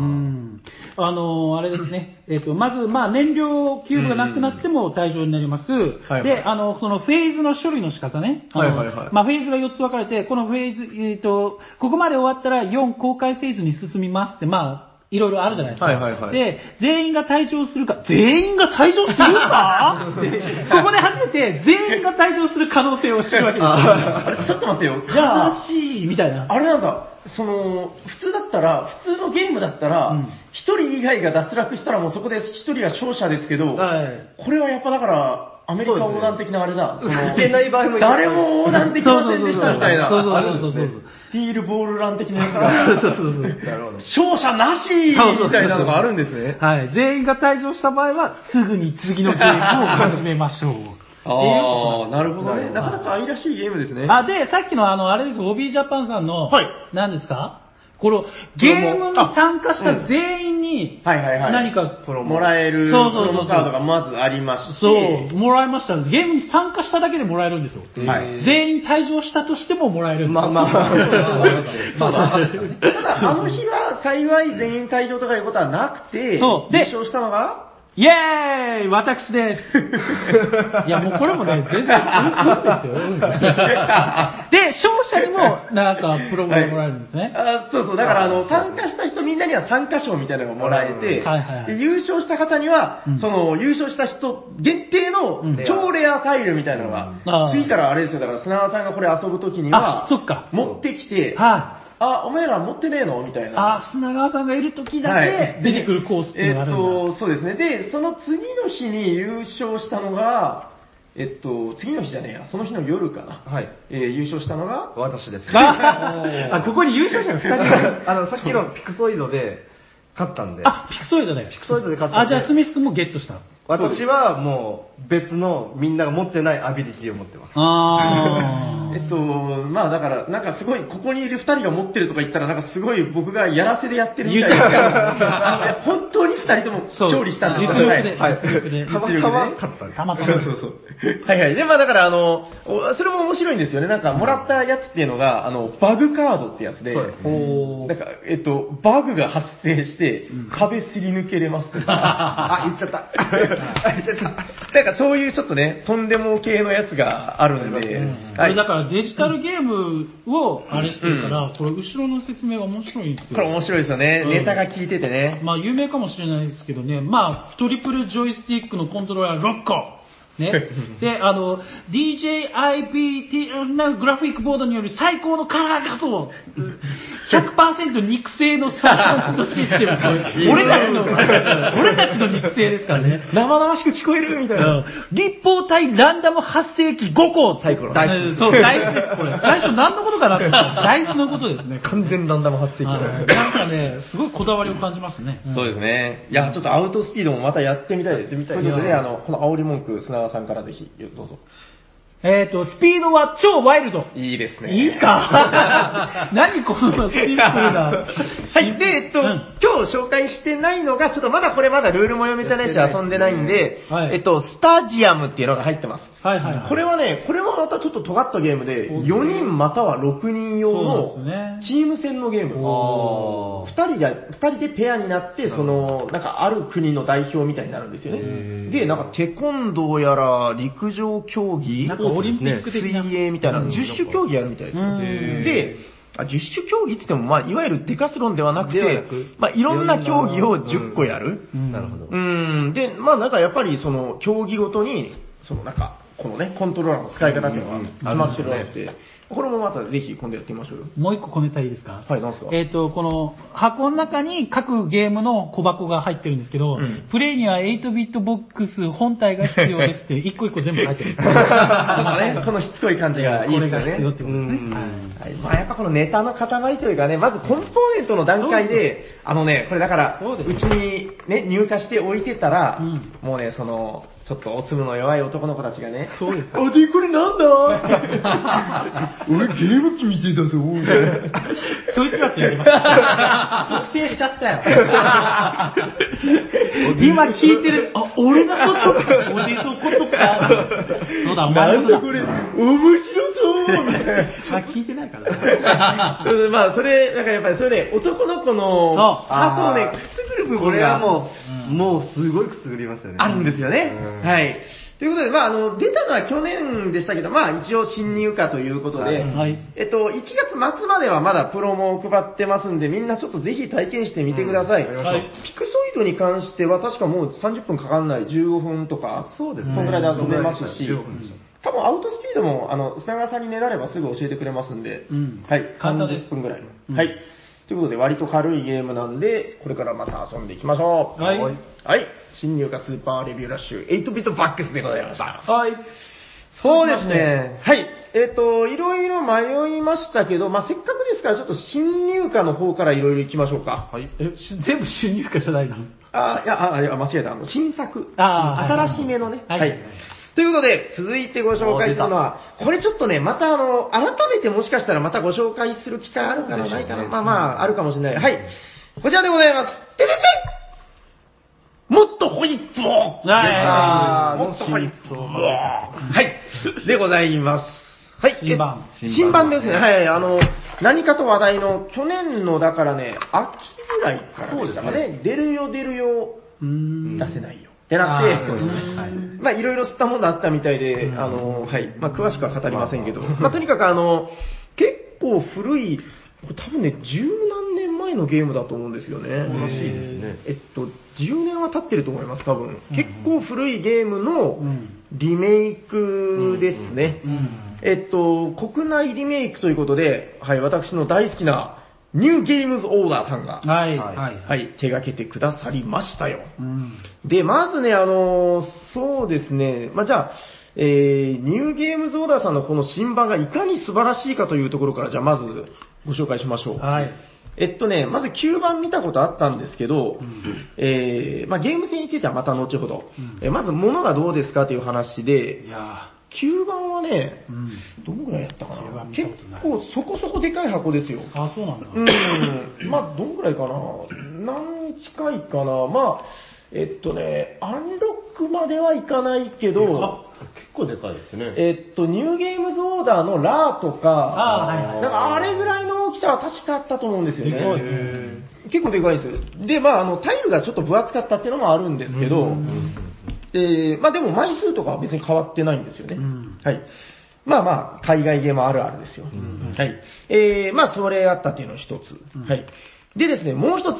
あれですね、まず、燃料キューブがなくなっても退場になります。で、そのフェーズの処理の仕方ね。フェーズが4つ分かれて、このフェーズ、ここまで終わったら4公開フェーズに進みますって、いろいろあるじゃないですか。で、全員が退場するか、全員が退場するかここで初めて全員が退場する可能性を知るわけですよ。ちょっと待ってよ。じゃあ、悲しいみたいな。あれなんか、普通のゲームだったら、一人以外が脱落したらもうそこで一人が勝者ですけど、これはやっぱだから、アメリカ横断的なあれだ。いけない場合もいけない。誰も横断できませんでしたみたいな。そうそうそう。スティールボールラン的なやつが。勝者なしみたいなのがあるんですね。はい。全員が退場した場合は、すぐに次のゲームを始めましょう。なるほどね。なかなか愛らしいゲームですね。で、さっきのあれです、オビージャパンさんの、何ですか？このゲームに参加した全員に何かもらえるカードがまずありまして、そうもらいました。ゲームに参加しただけでもらえるんですよ。全員退場したとしてももらえるんです。ただあの日は幸い全員退場とかいうことはなくて、優勝したのが。イエーイ！私です。いや、もうこれもね、全然、そうですよ。で、勝者にも、なんか、プログラムもらえるんですね。そうそう。だから、参加した人みんなには参加賞みたいなのがもらえて、優勝した方には、優勝した人限定の超レアタイルみたいなのが、次からあれですよ。だから、砂川さんがこれ遊ぶときには、持ってきて、お前ら持ってねえのみたいな。砂川さんがいる時だけ出てくるコースっていうのがあるんだ。そうですね。で、その次の日に優勝したのが、次の日じゃねえや、その日の夜かな。はい。優勝したのが私です。ここに優勝者が2人。さっきのピクソイドで勝ったんで。ピクソイドで勝ったんで。じゃあスミス君もゲットした。私はもう別のみんなが持ってないアビリティを持ってます。だから、なんかすごい、ここにいる二人が持ってるとか言ったら、なんかすごい僕がやらせでやってるみたいな。本当に二人とも勝利したんですよ。たまたま勝った。はい。で、だから、それも面白いんですよね。なんか、もらったやつっていうのが、バグカードってやつで、なんか、バグが発生して、壁すり抜けれます。言っちゃった。なんかそういうちょっとね、とんでも系のやつがあるんで。うん、はい、だからデジタルゲームをあれしてるから、うん、これ後ろの説明が面白いんですよ。これ面白いですよね。ネタが効いててね。まあ有名かもしれないですけどね。まあトリプルジョイスティックのコントローラー6個。ね。で、DJI-P グラフィックボードによる最高のカラー画像 100% 肉製のサウンドシステム。俺たちの肉製ですからね。生々しく聞こえるみたいな。立方体ランダム発生器5個サイコロ。そう、ダイスです、これ。最初何のことかなってダイスのことですね。完全ランダム発生器。なんかね、すごいこだわりを感じますね。そうですね。いや、ちょっとアウトスピードもまたやってみたいです。みたいですね。この煽り文句、砂さんからぜひどうぞ。スピードは超ワイルド。いいですね。いいか。何このシンプルな。はい。で、うん、今日紹介してないのが、ちょっとまだルールも読めてないし遊んでないんで、はい、スタジアムっていうのが入ってます。はいはいはい。これはね、これもまたちょっと尖ったゲームで、4人または6人用のチーム戦のゲーム。2人でペアになって、その、なんかある国の代表みたいになるんですよね。で、なんかテコンドーやら、陸上競技、オリンピック水泳みたいな10種競技あるみたいですよ。で、10種競技って言っても、まあ、いわゆるデカスロンではなくて、まあ、いろんな競技を10個やる。なるほど。で、まあ、なんかやっぱりその競技ごとに、そのなんか、このね、コントローラーの使い方っていうのが決まってるので、これもまたぜひ今度やってみましょうよ。もう一個小ネタいいですか？はい、なんですか？この箱の中に各ゲームの小箱が入ってるんですけど、うん、プレイには8ビットボックス本体が必要ですって、一個一個全部入ってるんです。このしつこい感じがいいですよね。これが必要ってことですね。はい、まあやっぱこのネタの塊というかね、まずコンポーネントの段階で、これだから、うちにね、入荷しておいてたら、うん、もうね、その、ちょっとお粒の弱い男の子たちがね。そうです。あ、で、これなんだ俺ゲーム機見てたぞ、そいつたちやりました。特定しちゃったよ。今聞いてる、あ、俺のことか、俺のことか。そうだ、お前のことだ。なんだこれ、面白そうみたいな。あ、聞いてないから。まあ、それ、なんかやっぱりそれね、男の子の、あ、そうね、くすぐる部分が。これはもうすごいくすぐりますよね。あるんですよね。はい。ということで、まあ、出たのは去年でしたけど、まあ、一応新入荷ということで、はい、1月末まではまだプロも配ってますんで、みんなちょっとぜひ体験してみてください。はい、ピクソイドに関しては、確かもう30分かかんない、15分とか、そうですね。そのぐらいで遊べますし、多分アウトスピードも、砂川さんにねだればすぐ教えてくれますんで、うん、はい。30分ぐらい。はい。ということで、割と軽いゲームなんで、これからまた遊んでいきましょう。はい。はい。新入荷スーパーレビューラッシュ、8ビットボックスでございました。はい。そうですね。はい。いろいろ迷いましたけど、まあ、せっかくですから、ちょっと新入荷の方からいろいろ行きましょうか。はい。全部新入荷じゃないの？いや、間違えた。新作。新しめのね。はい。はい、ということで、続いてご紹介するのは、これちょっとね、また改めてもしかしたらまたご紹介する機会あるかな、ないかな。まあまあ、あるかもしれない。はい。こちらでございます。てれてん！もっとホイップを！もっとホイップを！はい。でございます。はい。新版ですね。はい。何かと話題の、去年の、だからね、秋ぐらいからでしたかね。出るよ、出せないよ。ってなって、そうですね。はい。まあ、いろいろ吸ったものあったみたいで、はい。まあ、詳しくは語りませんけど、まあ、とにかく結構古い、多分ね、十何年前のゲームだと思うんですよね。らしいですね。10年は経ってると思います、多分。結構古いゲームのリメイクですね。国内リメイクということで、はい、私の大好きな、ニューゲームズオーダーさんが、手掛けてくださりましたよ。で、まずね、そうですね、まあ、じゃあ、ニューゲームズオーダーさんのこの新版がいかに素晴らしいかというところから、じゃあまずご紹介しましょう。はい。ね、まず9番見たことあったんですけど、まあ、ゲーム性についてはまた後ほど。まず物がどうですかという話で、いやー9番はね、どんぐらいやったかな？結構そこそこでかい箱ですよ。あ、そうなんだ。まあ、どんぐらいかな？何近いかな？まあ、アンロックまではいかないけど、結構でかいですね。ニューゲームズオーダーのラーとか、なんかあれぐらいの大きさは確かあったと思うんですよね。結構でかいですよ。で、まあ、タイルがちょっと分厚かったっていうのもあるんですけど、まあでも枚数とかは別に変わってないんですよね。うん、はい。まあまあ、海外ゲームあるあるですよ。うん、はい。まあそれあったっていうのが一つ、うん。はい。でですね、もう一つ。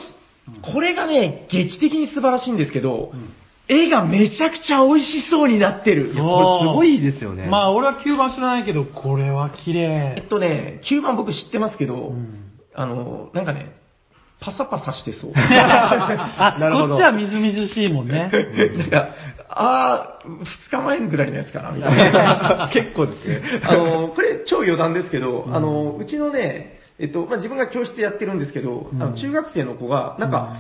これがね、劇的に素晴らしいんですけど、うん、絵がめちゃくちゃ美味しそうになってる。これすごいですよね。まあ俺は9番知らないけど、これは綺麗。9番僕知ってますけど、うん、なんかね、パサパサしてそう。あ、なるほど。こっちはみずみずしいもんね。なんか、2日前ぐらいのやつかなみたいな。結構ですね。これ超余談ですけど、うん、うちのね、まあ、自分が教室やってるんですけど、うん、中学生の子が、なんか、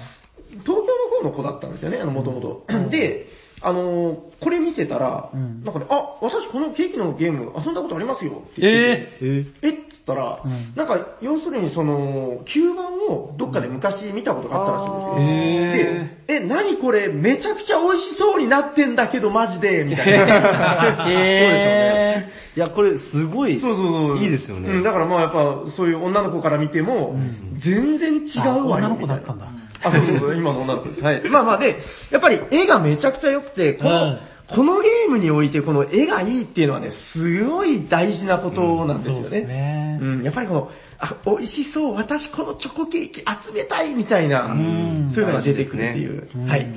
うん、東京の方の子だったんですよね、もともと。で、これ見せたら、うん、なんかね、あ、私このケーキのゲーム遊んだことありますよって言ってて、っつったら、うん、なんか、要するにその、吸盤をどっかで昔見たことがあったらしいんですよ。で、何これ、めちゃくちゃ美味しそうになってんだけど、マジで、みたいな。そうでしょうね。いや、これすごい、そういいですよね。うん、だからまあやっぱ、そういう女の子から見ても、うん、全然違うわよ。女の子だったんだ。あ、そう、今の女の子です。はい。まあまあで、やっぱり絵がめちゃくちゃ良くて、このゲームにおいてこの絵がいいっていうのはね、すごい大事なことなんですよね。うん、そうですね。うん、やっぱりこの、あ、美味しそう、私このチョコケーキ集めたいみたいな、そういうのが出てくるっていう。ね、はい。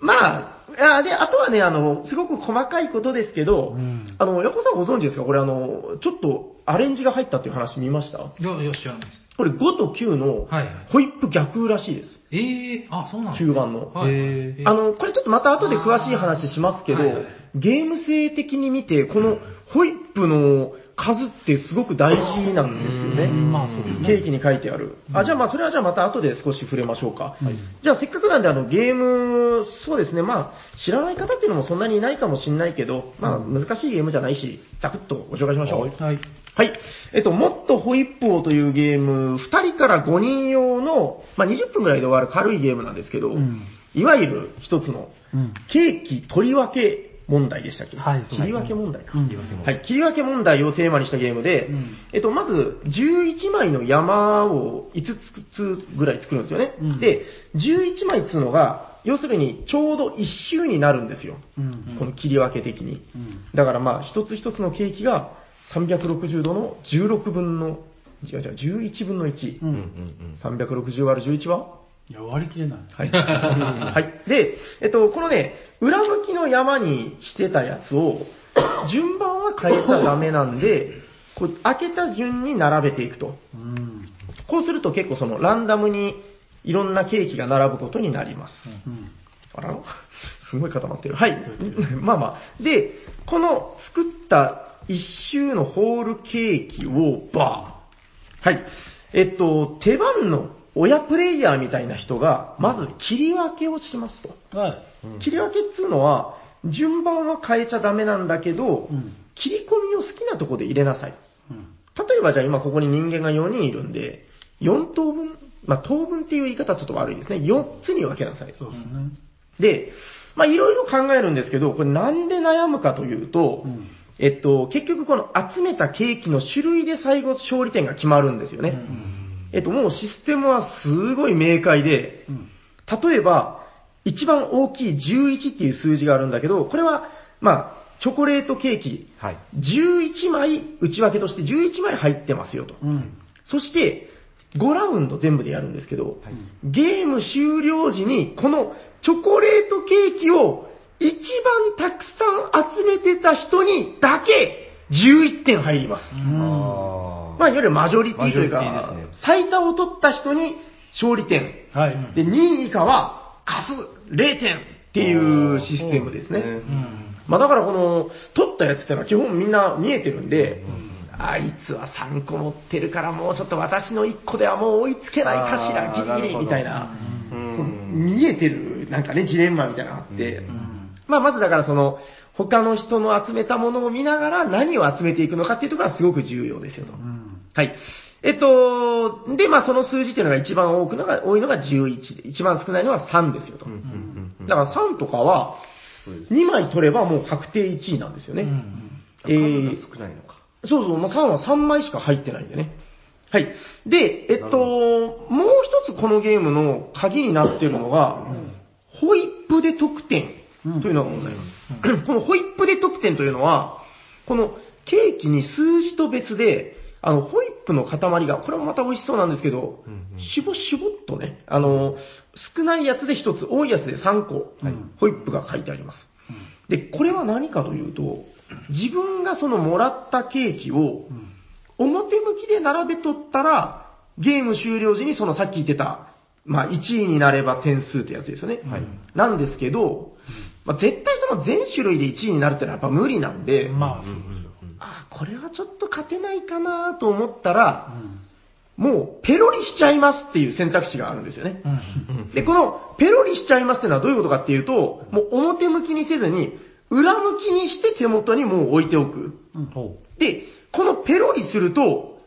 まあ、で、あとはね、すごく細かいことですけど、うん、横さんご存知ですか？これちょっとアレンジが入ったっていう話見ました？よし、知らないです。これ5と9のホイップ逆らしいです。はいはい、あ、そうなんですか？中盤の。はい、これちょっとまた後で詳しい話しますけど、はいはい、ゲーム性的に見て、このホイップの数ってすごく大事なんですよね。まあそうですね。ケーキに書いてある。あ、じゃあまあそれはじゃあまた後で少し触れましょうか。はい、じゃあせっかくなんでゲーム、そうですね、まあ知らない方っていうのもそんなにいないかもしれないけど、まあ難しいゲームじゃないし、ざくっとご紹介しましょう。はい。はい。もっとホイップをというゲーム、2人から5人用の、まあ20分くらいで終わる軽いゲームなんですけど、いわゆる一つの、ケーキ取り分け、問題でしたっけ？はい、切り分け問題か。はい、切り分け問題をテーマにしたゲームで、まず11枚の山を5つぐらい作るんですよね。で、11枚っていうのが、要するにちょうど1周になるんですよ。この切り分け的に。だからまあ、一つ一つのケーキが360度の16分の、11分の1。360割る11は？いや、割り切れない。はい。はい。で、このね、裏向きの山にしてたやつを、順番は変えちゃダメなんで、こう、開けた順に並べていくと。こうすると結構その、ランダムにいろんなケーキが並ぶことになります。あら？すごい固まってる。はい。まあまあ。で、この作った一周のホールケーキをバー。はい。手番の親プレイヤーみたいな人が、まず切り分けをしますと。はい。切り分けっていうのは、順番は変えちゃダメなんだけど、切り込みを好きなとこで入れなさい。例えばじゃあ今ここに人間が4人いるんで、4等分、まあ等分っていう言い方はちょっと悪いですね。4つに分けなさい。そうですね。で、まあいろいろ考えるんですけど、これなんで悩むかというと、結局この集めたケーキの種類で最後勝利点が決まるんですよね。もうシステムはすごい明快で、例えば、一番大きい11っていう数字があるんだけど、これは、まあ、チョコレートケーキ、はい、11枚、内訳として11枚入ってますよと。そして、5ラウンド全部でやるんですけど、ゲーム終了時に、このチョコレートケーキを一番たくさん集めてた人にだけ11点入ります。まあ、いわゆるマジョリティというか、最多を取った人に勝利点。はい。で、2位以下は、0点っていうシステムですね。まあ、だからこの、取ったやつってのは基本みんな見えてるんで、あいつは3個持ってるからもうちょっと私の1個ではもう追いつけないかしら、ギリギリみたいな、見えてる、なんかね、ジレンマみたいなのがあって、まあ、まずだからその、他の人の集めたものを見ながら何を集めていくのかっていうところがすごく重要ですよと。はい。で、まあその数字っていうのが一番多いのが11で、一番少ないのは3ですよと。だから3とかは、2枚取ればもう確定1位なんですよね。数が少ないのか。そうそう、まあ、3は3枚しか入ってないんでね。はい。で、もう一つこのゲームの鍵になっているのが、ホイップで得点というのがございます。このホイップで得点というのは、このケーキに数字と別で、ホイップの塊が、これもまた美味しそうなんですけど、しぼしぼっとね、少ないやつで1つ、多いやつで3個、ホイップが書いてあります。で、これは何かというと、自分がそのもらったケーキを、表向きで並べとったら、ゲーム終了時にそのさっき言ってた、まあ1位になれば点数ってやつですよね。はい、なんですけど、まあ、絶対その全種類で1位になるってのはやっぱ無理なんで、まあそうですよ。あ、これはちょっと勝てないかなと思ったら、もうペロリしちゃいますっていう選択肢があるんですよね。で、このペロリしちゃいますってのはどういうことかっていうと、もう表向きにせずに、裏向きにして手元にもう置いておく。で、このペロリすると、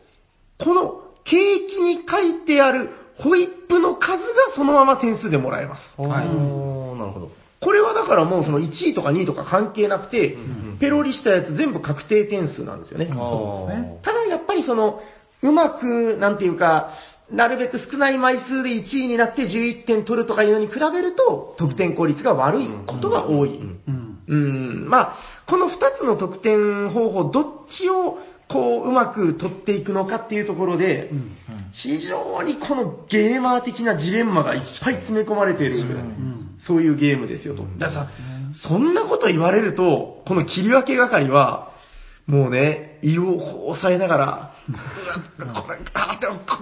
このケーキに書いてあるホイップの数がそのまま点数でもらえます。はい。なるほど。これはだからもうその1位とか2位とか関係なくて、ペロリしたやつ全部確定点数なんですよね。そうですね。ただやっぱりその、うまく、なんていうか、なるべく少ない枚数で1位になって11点取るとかいうのに比べると、得点効率が悪いことが多い。まあ、この2つの得点方法、どっちをこううまく取っていくのかっていうところで、非常にこのゲーマー的なジレンマがいっぱい詰め込まれている、そういうゲームですよと。だからさ、そんなこと言われると、この切り分け係は、もうね、胃を抑えながら、これ、こ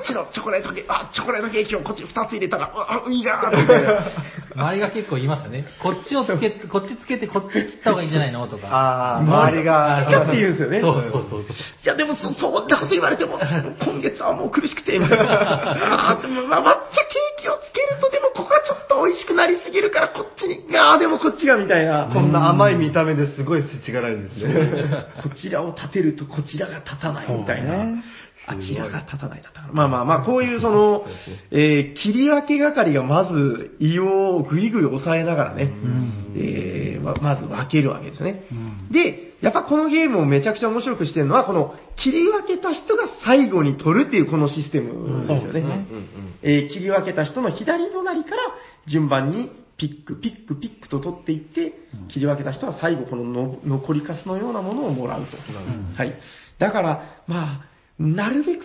っちのチョコレートケーキ、チョコレートケーキをこっち2つ入れたら、いいなぁみたいな。周りが結構言いますよね。こっちをつけて、こっちつけて、こっち切った方がいいんじゃないのとか。周りが、好きって言うんですよね。そう。いや、でも、そんなこと言われても、今月はもう苦しくて、みたいな。でも、抹茶ケーキをつけると、でも、ここはちょっと美味しくなりすぎるから、こっちに、でもこっちが、みたいな。こんな甘い見た目ですごい世知辛いんですね。こちらを立てると、こちらが立たないみたいな。あちらが立たない立たない。まあ、こういうその、切り分け係がまず胃をぐいぐい押さえながらね、まず分けるわけですね。で、やっぱこのゲームをめちゃくちゃ面白くしてるのは、この切り分けた人が最後に取るっていうこのシステムですよね。切り分けた人の左隣から順番にピックと取っていって、切り分けた人は最後この残りカスのようなものをもらうと。はい。だから、まあ、なるべく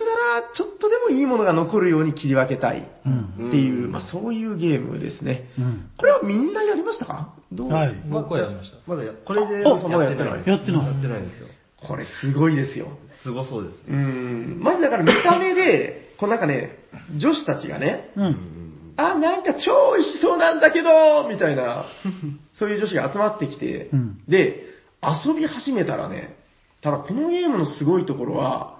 なら、ちょっとでもいいものが残るように切り分けたいっていう、まあそういうゲームですね。これはみんなやりましたか？はい。僕はやりました。まだこれで、まだやってないです。やってないですよ。これすごいですよ。すごそうです。まずだから見た目で、このなんかね、女子たちがね、なんか超美味しそうなんだけど、みたいな、そういう女子が集まってきて、で、遊び始めたらね、ただこのゲームのすごいところは、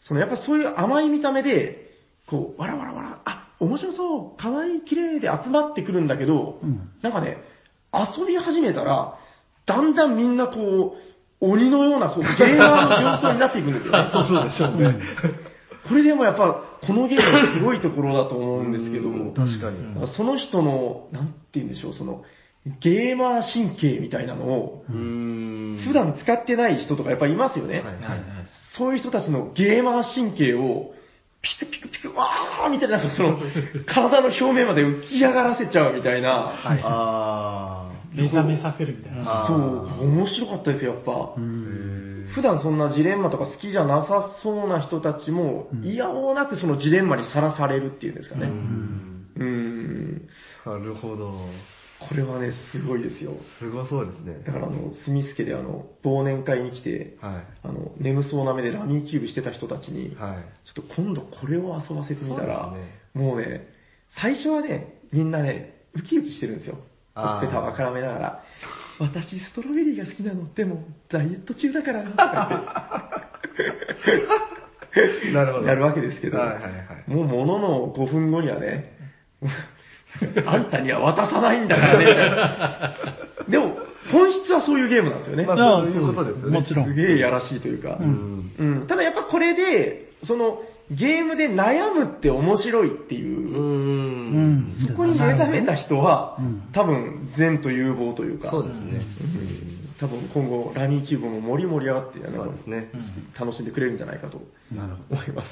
そのやっぱそういう甘い見た目で、こう、わらわらわら、面白そう、かわいい、綺麗で集まってくるんだけど、なんかね、遊び始めたら、だんだんみんなこう、鬼のような、こう、ゲーマーの様相になっていくんですよね。そうでしょうね。これでもやっぱ、このゲームのすごいところだと思うんですけど、確かに。その人の、なんて言うんでしょう、その、ゲーマー神経みたいなのを、普段使ってない人とかやっぱりいますよね。そういう人たちのゲーマー神経を、ピクピクピク、わーみたいな、その、体の表面まで浮き上がらせちゃうみたいな。目覚めさせるみたいな。そう、面白かったですよ、やっぱ。普段そんなジレンマとか好きじゃなさそうな人たちも、いやおうなくそのジレンマにさらされるっていうんですかね。なるほど。これはね、すごいですよ。すごそうですね。だからスミス家で忘年会に来て、眠そうな目でラミーキューブしてた人たちに、ちょっと今度これを遊ばせてみたら、もうね、最初はね、みんなね、ウキウキしてるんですよ。ほっぺたを絡めながら、私ストロベリーが好きなの、でもダイエット中だからとかって、なるほど。やるわけですけど、もうものの5分後にはね、あんたには渡さないんだからね。でも、本質はそういうゲームなんですよね。まあ、そういうことですよね。もちろん。すげえやらしいというか。ただやっぱこれで、その、ゲームで悩むって面白いっていう、そこに目覚めた人は、多分、善と有望というか。そうですね。多分今後、ラミーキューブも盛り上がって、楽しんでくれるんじゃないかと思います。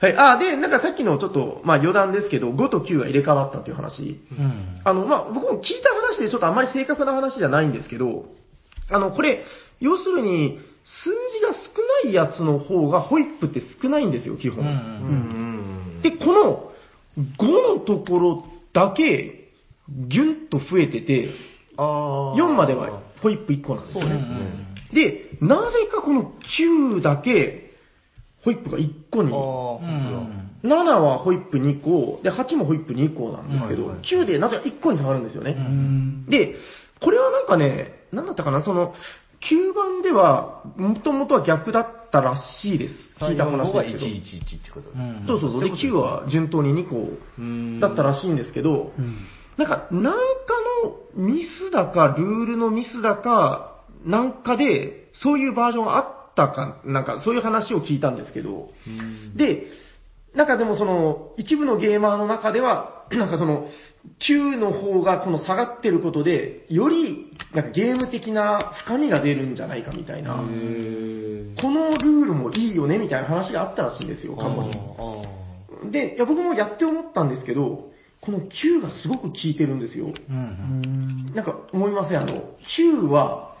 はい。あ、で、なんかさっきのちょっと、まあ余談ですけど、5と9が入れ替わったっていう話。うん、まあ僕も聞いた話でちょっとあんまり正確な話じゃないんですけど、これ、要するに、数字が少ないやつの方がホイップって少ないんですよ、基本。うんうん、で、この5のところだけ、ギュンと増えてて、4まではホイップ1個なんですよね。そうですね。で、なぜかこの9だけ、ホイップが1個に、7はホイップ2個、で、8もホイップ2個なんですけど、9でなぜか1個に下がるんですよね。で、これはなんかね、なんだったかな、その、9番では、もともとは逆だったらしいです。聞いた話ですけど。111ってことだね。そうそうそう。で、9は順当に2個だったらしいんですけど、なんかのミスだか、ルールのミスだか、なんかで、そういうバージョンあったか、なんかそういう話を聞いたんですけど、で、なんかでもその、一部のゲーマーの中では、なんかその、9の方がこの下がってることで、より、なんかゲーム的な深みが出るんじゃないかみたいな、このルールもいいよねみたいな話があったらしいんですよ、過去に。で、いや僕もやって思ったんですけど、この9がすごく効いてるんですよ。なんか思いません？9は、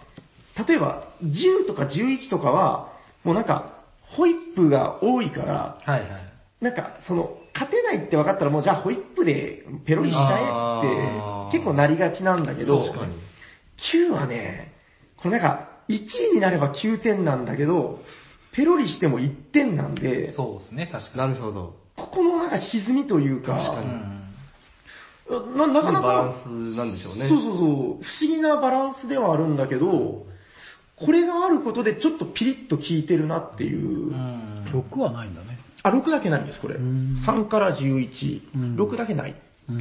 例えば10とか11とかは、もうなんか、ホイップが多いから、はいはい、なんか、その、勝てないって分かったらもうじゃあホイップでペロリしちゃえって結構なりがちなんだけど、9はね、これなんか、1位になれば9点なんだけど、ペロリしても1点なんで、そうですね、確かに。なるほど。ここのなんか歪みというか、確かに。なかなか、バランスなんでしょうね。そうそうそう、不思議なバランスではあるんだけど、これがあることでちょっとピリッと効いてるなっていう。6はないんだね。あ、6だけないんです、これ。3から11。6だけない。こ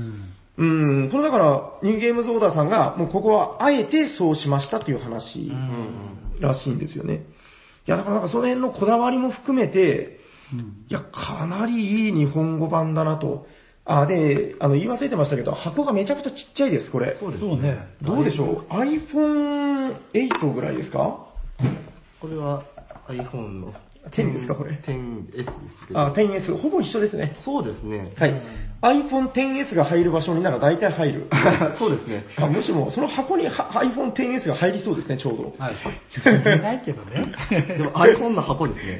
れだから、ニューゲームズオーダーさんが、もうここはあえてそうしましたっていう話らしいんですよね。いや、だからなんかその辺のこだわりも含めて、いや、かなりいい日本語版だなと。あ、で、言い忘れてましたけど、箱がめちゃくちゃちっちゃいです、これ。そうですね。どうでしょう？ iPhone8 ぐらいですか？これは iPhone の。10ですか、これ。10S ですけど。あ、10S。ほぼ一緒ですね。そうですね。はい。iPhone XS が入る場所になら大体入る。そうですね。あ、むしろ、その箱に iPhone XS が入りそうですね、ちょうど。はい。ないけどね。でも iPhone の箱ですね。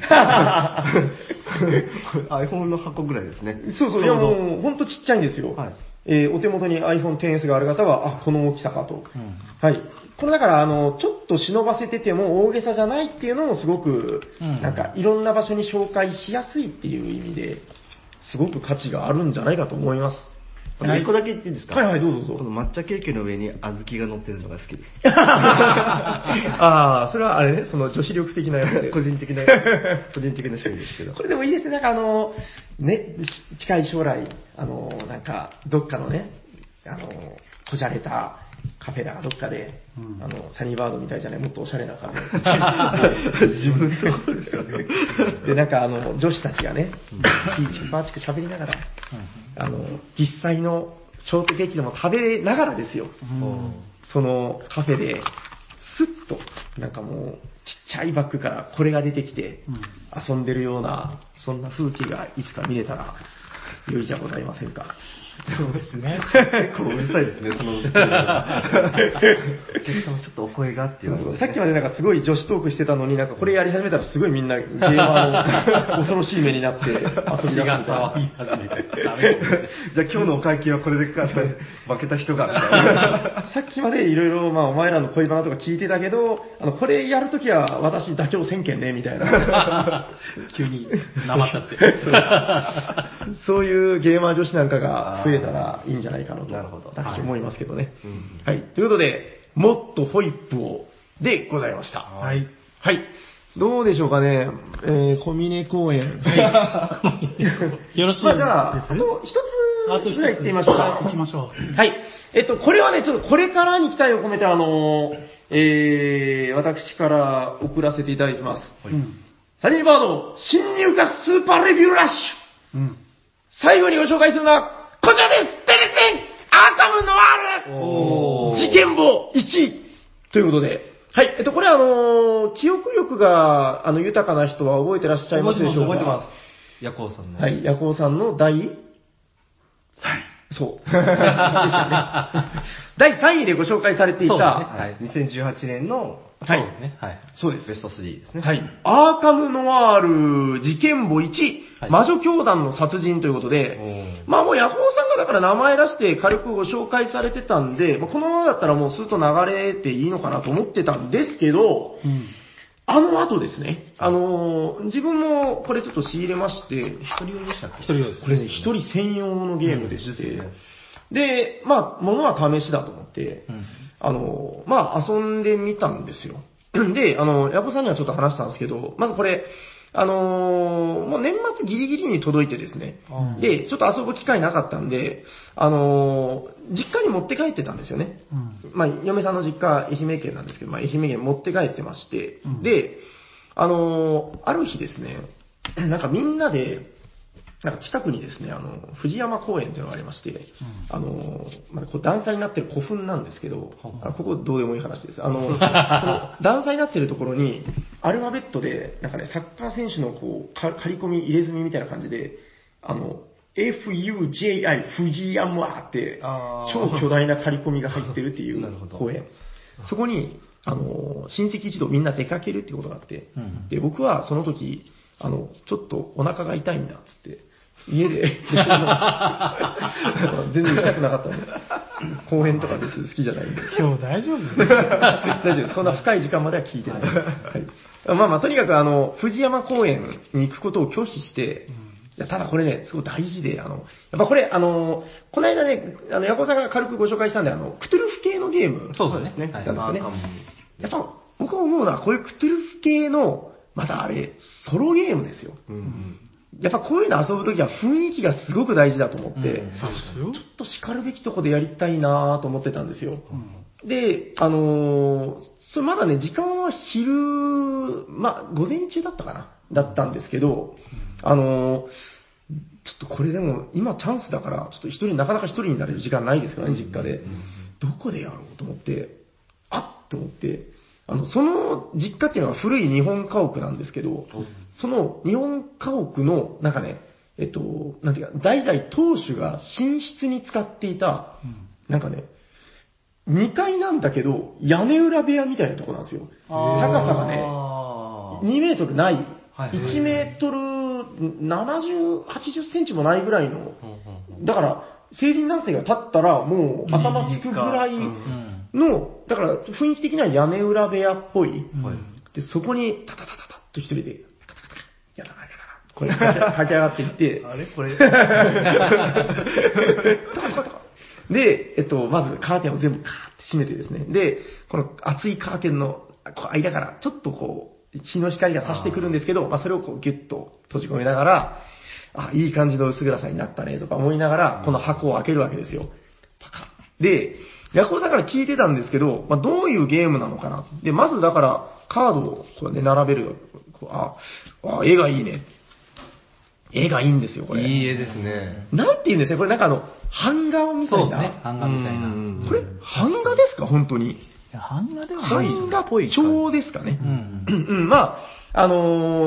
iPhone の箱ぐらいですね。そうそう。いや、もう、ほんとちっちゃいんですよ。はい。お手元に iPhone XS がある方は、あ、この大きさかと。はい。これだから、ちょっと忍ばせてても大げさじゃないっていうのもすごく、なんかいろんな場所に紹介しやすいっていう意味で、すごく価値があるんじゃないかと思います。1個だけ言っていいですか？はいはい、どうぞどうぞ。この抹茶ケーキの上に小豆が乗ってるのが好きです。ああ、それはあれね、その女子力的なやつで。個人的な趣味ですけど。これでもいいですね、なんかね、近い将来、なんか、どっかのね、こじゃれた、カフェだどっかで、サニーバードみたいじゃない、もっとおしゃれな感じ。自分のところですよね。で、なんか女子たちがね、ピーチクパーチク喋りながら、実際のショートケーキでも食べながらですよ。そのカフェで、スッと、なんかもう、ちっちゃいバッグからこれが出てきて、遊んでるような、そんな風景がいつか見れたら、良いじゃございませんか。そうですね。結構うるさいですね、その。お客様ちょっとお声がっていうの、ね、さっきまでなんかすごい女子トークしてたのに、なんかこれやり始めたらすごいみんなゲーマーの恐ろしい目になって遊びが騒ぎ始めて。じゃあ今日のお会計はこれでか、負けた人が。さっきまでいろいろ、まあお前らの恋バナとか聞いてたけど、これやるときは私妥協せんけんね、みたいな。急になまっちゃって。そういうゲーマー女子なんかが増えたらいいんじゃないかなと私思いますけどね。はい、はい。ということで、もっとホイップをでございました。はい。はい。どうでしょうかね。小峰公園。はい。よろしいですか？じゃあ、あと一つぐらい行ってみましょうか。行きましょう。はい。これはね、ちょっとこれからに期待を込めて、私から送らせていただきます。はい、サニーバード、新入荷スーパーレビューラッシュ。最後にご紹介するのは、こちらですテレテンアーカムノワール事件簿1位ということで、はい、これは記憶力が豊かな人は覚えてらっしゃいますでしょうか？覚えてます。ヤコウさんの。はい、ヤコウさんの第3位。そう。でしたね。第3位でご紹介されていた、ね、はい、2018年の、はい、そうですね。はい。そうです。ベスト3ですね。はい。アーカム・ノワール事件簿1、はい、魔女教団の殺人ということで、まあもうヤホーさんがだから名前出して軽くご紹介されてたんで、まあ、このままだったらもうスーッと流れていいのかなと思ってたんですけど、うん、あの後ですね、自分もこれちょっと仕入れまして、一人用でしたっけ？一人用ですね。これね、一人専用のゲームでして、うん、で、まあ、ものは試しだと思って、うん、まあ、遊んでみたんですよ。で、ヤコさんにはちょっと話したんですけど、まずこれ、もう年末ギリギリに届いてですね、うん、で、ちょっと遊ぶ機会なかったんで、実家に持って帰ってたんですよね。うん、まあ、嫁さんの実家、愛媛県なんですけど、まあ、愛媛県持って帰ってまして、うん、で、ある日ですね、なんかみんなで、なんか近くにですね、藤山公園というのがありまして、うん、まあ、こう段差になってる古墳なんですけど、うん、ここどうでもいい話です。この段差になってるところに、アルファベットで、なんかね、サッカー選手のこう、刈り込み、入れ墨みたいな感じで、FUJI、藤山って、超巨大な刈り込みが入ってるっていう公園。そこに、親戚一同みんな出かけるってことがあって、うん、で、僕はその時、ちょっとお腹が痛いんだ、つって。家で全然行きたくなかったんで、公園とかです、好きじゃないんで。今日大丈夫大丈夫です。そんな深い時間までは聞いてない。はい、まあまあ、とにかく藤山公園に行くことを拒否して、うん、ただこれね、すごい大事で、やっぱこれ、この間ね、ヤコさんが軽くご紹介したんで、クトゥルフ系のゲーム、そうですね、なんですよね。はい、やっぱ僕は思うのは、こういうクトゥルフ系の、またあれ、ソロゲームですよ。うん、やっぱこういうの遊ぶときは雰囲気がすごく大事だと思って、うん、ちょっと叱るべきとこでやりたいなと思ってたんですよ。うん、で、それまだね、時間は昼、まあ、午前中だったかな、だったんですけど、うん、ちょっとこれでも今チャンスだから、ちょっと一人、なかなか一人になれる時間ないですからね、実家で。うん、どこでやろうと思って、あっと思って、その実家っていうのは古い日本家屋なんですけど、その日本家屋の、なんかね、なんていうか、代々当主が寝室に使っていた、なんかね、2階なんだけど、屋根裏部屋みたいなとこなんですよ。高さがね、2メートルない、1メートル70、80センチもないぐらいの、だから、成人男性が立ったらもう頭つくぐらい、の、だから雰囲気的には屋根裏部屋っぽい。うん、で、そこに、タタタタタッと一人で、タタタタ、やだな、これ、駆け上がっていって、あれこれ。で、まずカーテンを全部カーって閉めてですね。で、この厚いカーテンの間から、ちょっとこう、日の光が差してくるんですけど、まあそれをこうギュッと閉じ込めながら、あ、いい感じの薄暗さになったね、とか思いながら、この箱を開けるわけですよ。パカッ。で、ヤコウさんから聞いてたんですけど、まあ、どういうゲームなのかな。で、まずだから、カードをこう、ね、並べる。あ、絵がいいね。絵がいいんですよ、これ。いい絵ですね。なんて言うんですか、これなんか版画みたいな。そうですね、版画みたいな。これ、版画ですか、本当に。版画ではない。版画っぽい。調ですかね。うん、うん、まあ、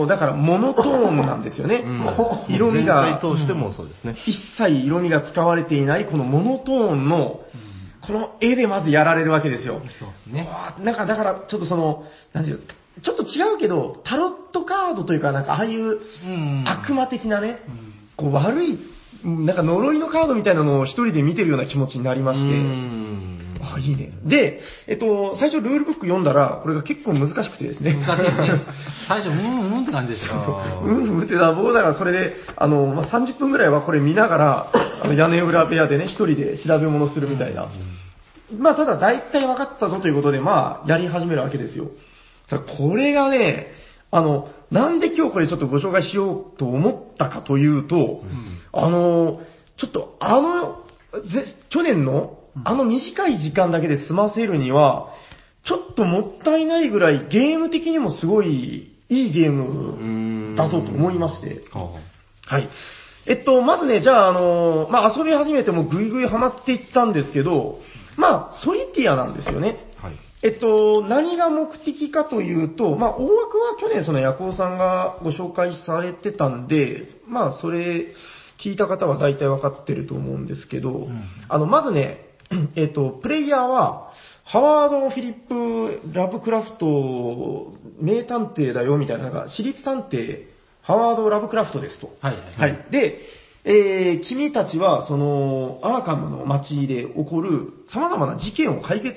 だからモノトーンなんですよね。うん、色味が。全体通してもそうですね。一切色味が使われていない、このモノトーンの、この絵でまずやられるわけですよ。そうですね。なんかだから、ちょっとその、なんていう、ちょっと違うけど、タロットカードというか、なんかああいう悪魔的なね、こう悪い、なんか呪いのカードみたいなのを一人で見てるような気持ちになりまして、あ、いいね。で、最初ルールブック読んだら、これが結構難しくてですね。難しいですね。最初、うんって感じでした。そう、うんってだ、僕だからそれで、まあ、30分ぐらいはこれ見ながら、屋根裏部屋でね、一人で調べ物するみたいな。まあ、ただ大体分かったぞということで、まあ、やり始めるわけですよ。ただこれがね、なんで今日これちょっとご紹介しようと思ったかというと、うん、ちょっと去年の、短い時間だけで済ませるには、ちょっともったいないぐらいゲーム的にもすごいいいゲーム出そうと思いまして。はい。まずね、じゃあまあ、遊び始めてもぐいぐいハマっていったんですけど、まあ、ソリティアなんですよね。はい。何が目的かというと、まあ、大枠は去年そのヤコウさんがご紹介されてたんで、まあ、それ聞いた方は大体わかってると思うんですけど、うん、まずね、プレイヤーは、ハワード・フィリップ・ラブクラフト、名探偵だよみたいな、なんか、私立探偵、ハワード・ラブクラフトですと。はいはいはい。はい、で、君たちは、その、アーカムの街で起こる様々な事件を解決、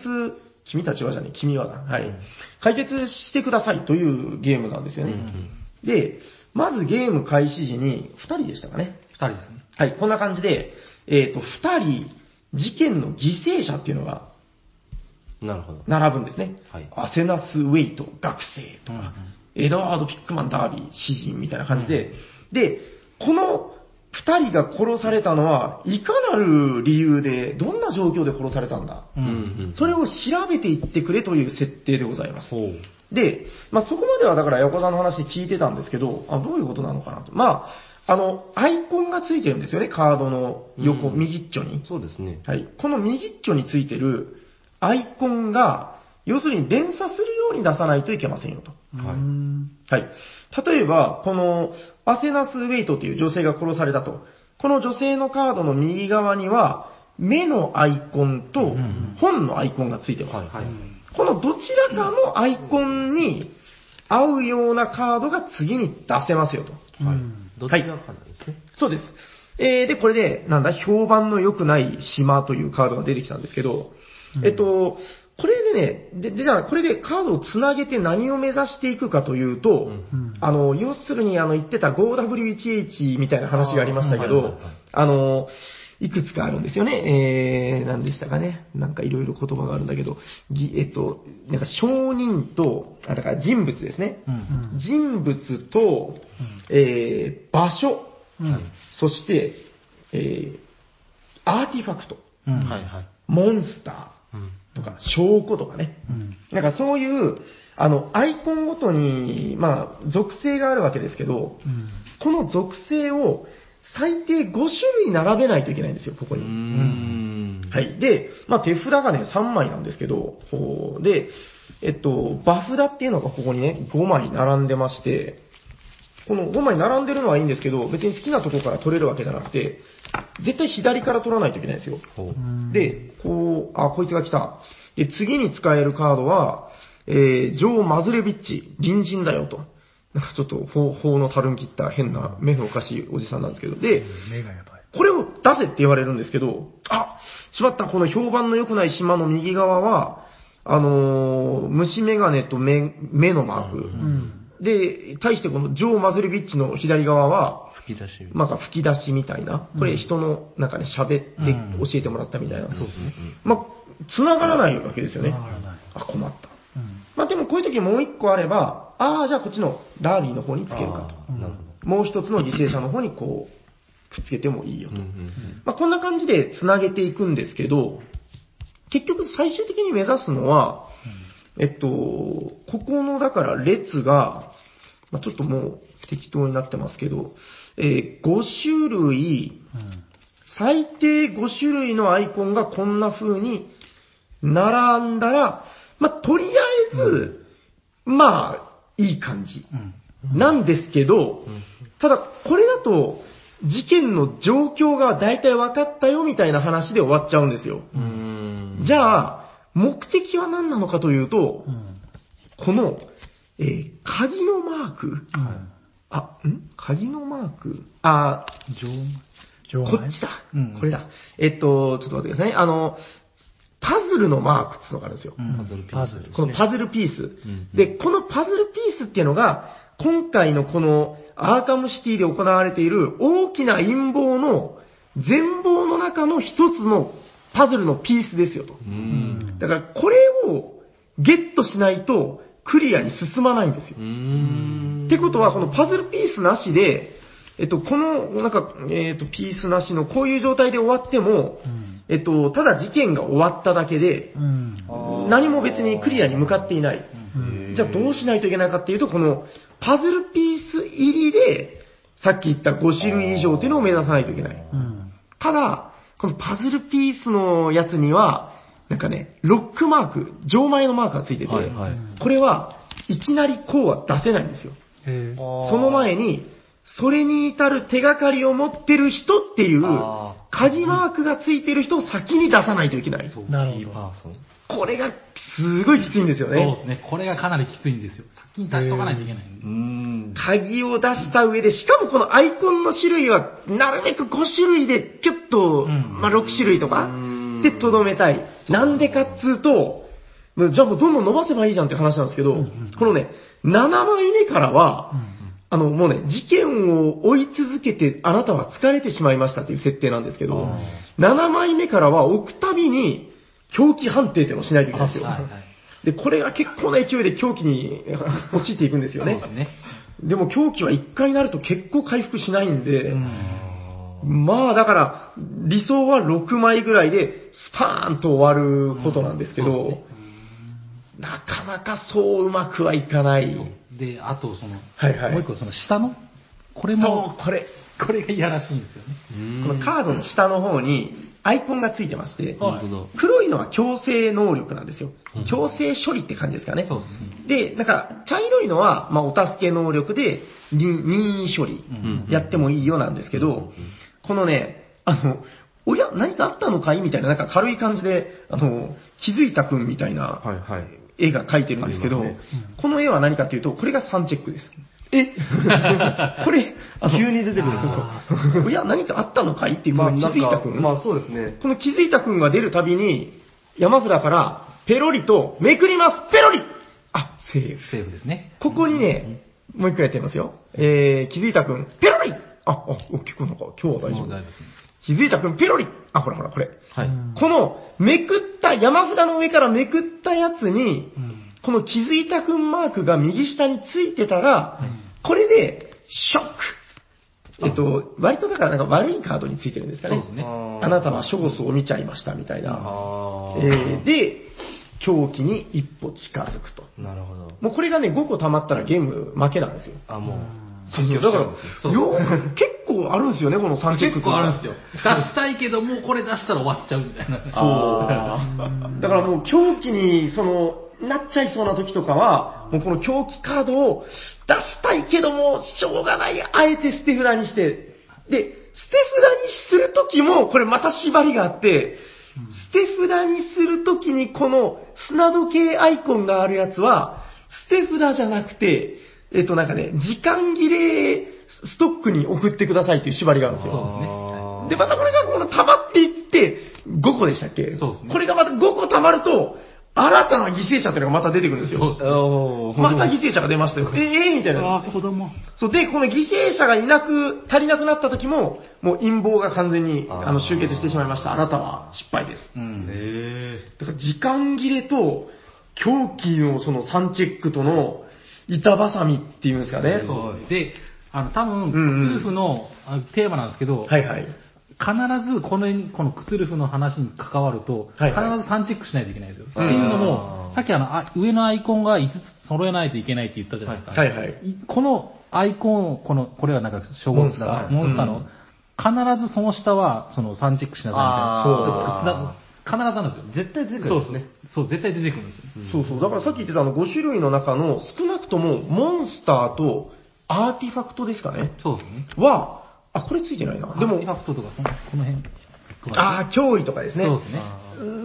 君たちはじゃねえ、君はだ。はい。解決してくださいというゲームなんですよね。うんうん、で、まずゲーム開始時に、2人でしたかね。2人ですね。はい、こんな感じで、2人、事件の犠牲者っていうのが、並ぶんですね。はい、アセナス・ウェイト、学生とか、うんうん、エドワード・ピックマン・ダービー、詩人みたいな感じで、うん、で、この二人が殺されたのは、いかなる理由で、どんな状況で殺されたんだ、うんうん、それを調べていってくれという設定でございます。うん、で、まあ、そこまではだから、横澤の話聞いてたんですけど、あ、どういうことなのかなと。まあアイコンがついてるんですよね、カードの横、うん、右っちょに。そうですね。はい。この右っちょについてるアイコンが、要するに連鎖するように出さないといけませんよと。はい。はい。例えば、この、アセナス・ウェイトという女性が殺されたと。この女性のカードの右側には、目のアイコンと本のアイコンがついてます。はい。このどちらかのアイコンに合うようなカードが次に出せますよと。はい。どっちがわかんないですね。そうです。で、これで、なんだ、評判の良くない島というカードが出てきたんですけど、うん、これでね、じゃあ、これでカードをつなげて何を目指していくかというと、うん、要するに、言ってた 5W1H みたいな話がありましたけど、いくつかあるんですよね。何でしたかね。なんかいろいろ言葉があるんだけど、なんか証人と、だから人物ですね。うん、人物と、場所、うん、そして、アーティファクト、うん、モンスターとか、証拠とかね。うん、なんかそういう、アイコンごとに、まあ、属性があるわけですけど、うん、この属性を、最低5種類並べないといけないんですよ、ここに。はい。で、まあ、手札がね、3枚なんですけど、で、場札っていうのがここにね、5枚並んでまして、この5枚並んでるのはいいんですけど、別に好きなとこから取れるわけじゃなくて、絶対左から取らないといけないんですよ。で、こう、あ、こいつが来た。で、次に使えるカードは、ジョー・マズレビッチ、隣人だよと。なんかちょっと法のたるん切った変な目のおかしいおじさんなんですけど、で、目がやばい。これを出せって言われるんですけど、あ、しまった、この評判の良くない島の右側は、虫眼鏡と目のマーク、うん、で、対してこのジョー・マズレビッチの左側は、なんか吹き出しみたいな、これ人のなんかね、喋って教えてもらったみたいな、うん、そうですね。ま、繋がらないわけですよね。あ、困った。うん、まあ、でもこういう時もう一個あれば、ああ、じゃあこっちのダービーの方につけるかと。なるほど。もう一つの犠牲者の方にこう、くっつけてもいいよと。うんうんうん、まあ、こんな感じで繋げていくんですけど、結局最終的に目指すのは、ここのだから列が、まあ、ちょっともう適当になってますけど、5種類、最低5種類のアイコンがこんな風に並んだら、まあ、とりあえず、まあ、いい感じなんですけど、ただこれだと事件の状況が大体分かったよみたいな話で終わっちゃうんですよ。じゃあ目的は何なのかというと、この、鍵のマーク、鍵のマーク、こっちだ、これだ。ちょっと待ってくださいね。パズルのマークってのがあるんですよ。パズル。このパズルピース、うんうん。で、このパズルピースっていうのが、今回のこのアーカムシティで行われている大きな陰謀の全貌の中の一つのパズルのピースですよと。だからこれをゲットしないとクリアに進まないんですよ。ってことはこのパズルピースなしで、この、なんか、ピースなしのこういう状態で終わっても、ただ事件が終わっただけで、何も別にクリアに向かっていない。じゃあどうしないといけないかっていうと、このパズルピース入りで、さっき言った5種類以上っていうのを目指さないといけない。ただ、このパズルピースのやつには、なんかね、ロックマーク、錠前のマークがついてて、はいはい、これはいきなりこうは出せないんですよ。その前に、それに至る手がかりを持ってる人っていう、鍵マークがついてる人を先に出さないといけない。なるほど。これがすごいきついんですよね。そうですね。これがかなりきついんですよ。先に出しとかないといけない。鍵を出した上で、しかもこのアイコンの種類は、なるべく5種類で、キュッと、まあ、6種類とか、で、とどめたい。なんでかっつうと、じゃあもうどんどん伸ばせばいいじゃんっていう話なんですけど、このね、7枚目からは、もうね、事件を追い続けてあなたは疲れてしまいましたっていう設定なんですけど、7枚目からは置くたびに狂気判定っていうのをしないといけないんですよ。で、これが結構な勢いで狂気に陥っていくんですよね。でも狂気は1回になると結構回復しないんで、まあだから理想は6枚ぐらいでスパーンと終わることなんですけど、なかなかそううまくはいかない。で、あとその、はいはい、もう一個その下の、これも、これがいやらしいんですよね。このカードの下の方にアイコンがついてまして、黒いのは強制能力なんですよ。強制処理って感じですかね。で、なんか茶色いのは、まあ、お助け能力で任意処理、やってもいいよなんですけど、このね、おや、何かあったのかいみたいな、なんか軽い感じで、気づいたくんみたいな、はいはい絵が描いてるんですけど、ねうん、この絵は何かというと、これが3チェックです。これ、急に出てくるんですよ。いや、何かあったのかいっていう、まあ、気づいたくん。まあそうですね。この気づいたくんが出るたびに、山札から、ペロリとめくります。ペロリあ、セーフ。セーフですね。ここにね、うん、もう一回やってみますよ。気づいたくん、ペロリ結構なんか、今日は大丈夫。気づいたくん、ペロリほらほら、これ。はい、この、めくった、山札の上からめくったやつに、この気づいたくんマークが右下についてたら、これで、ショック。割とだからなんか悪いカードについてるんですかね。そうですね。あなたは勝訴を見ちゃいました、みたいな。で、狂気に一歩近づくと。なるほど。もうこれがね、5個溜まったらゲーム負けなんですよ。もう。そうだから、結構あるんですよね、この3チェック。結構あるんですよ。出したいけど、もうこれ出したら終わっちゃうみたいな。そう。だからもう狂気に、なっちゃいそうな時とかは、もうこの狂気カードを出したいけども、しょうがない、あえて捨て札にして、で、捨て札にする時も、これまた縛りがあって、捨て札にする時にこの砂時計アイコンがあるやつは、捨て札じゃなくて、なんかね、時間切れストックに送ってくださいっていう縛りがあるんですよ。そうですね。で、またこれがこの溜まっていって、5個でしたっけ？そうですね。これがまた5個溜まると、新たな犠牲者っていうのがまた出てくるんですよ。そうですね。また犠牲者が出ましたよ。みたいな。子供。そう、で、この犠牲者が足りなくなった時も、もう陰謀が完全に、集結してしまいました。あなたは失敗です。だから時間切れと、狂気のその3チェックとの、板挟みっていうんですかね。そう。で、多分、クツルフのテーマなんですけど、はいはい。必ずこのクツルフの話に関わると、必ず3チェックしないといけないんですよ。っていうのも、さっき上のアイコンが5つ揃えないといけないって言ったじゃないですか。はいはい。このアイコン、これはなんか、称号ですか、モンスターの、必ずその下は、3チェックしなさいみたいな。必ずなんですよ。絶対出てくる。そうですね。そう、絶対出てくるんですよ。そうそう。だからさっき言ってた5種類の中の少なくともモンスターとアーティファクトですかね。そうですね。これついてないな。でも、アーティファクトとかこの辺。脅威とかですね。そうですね。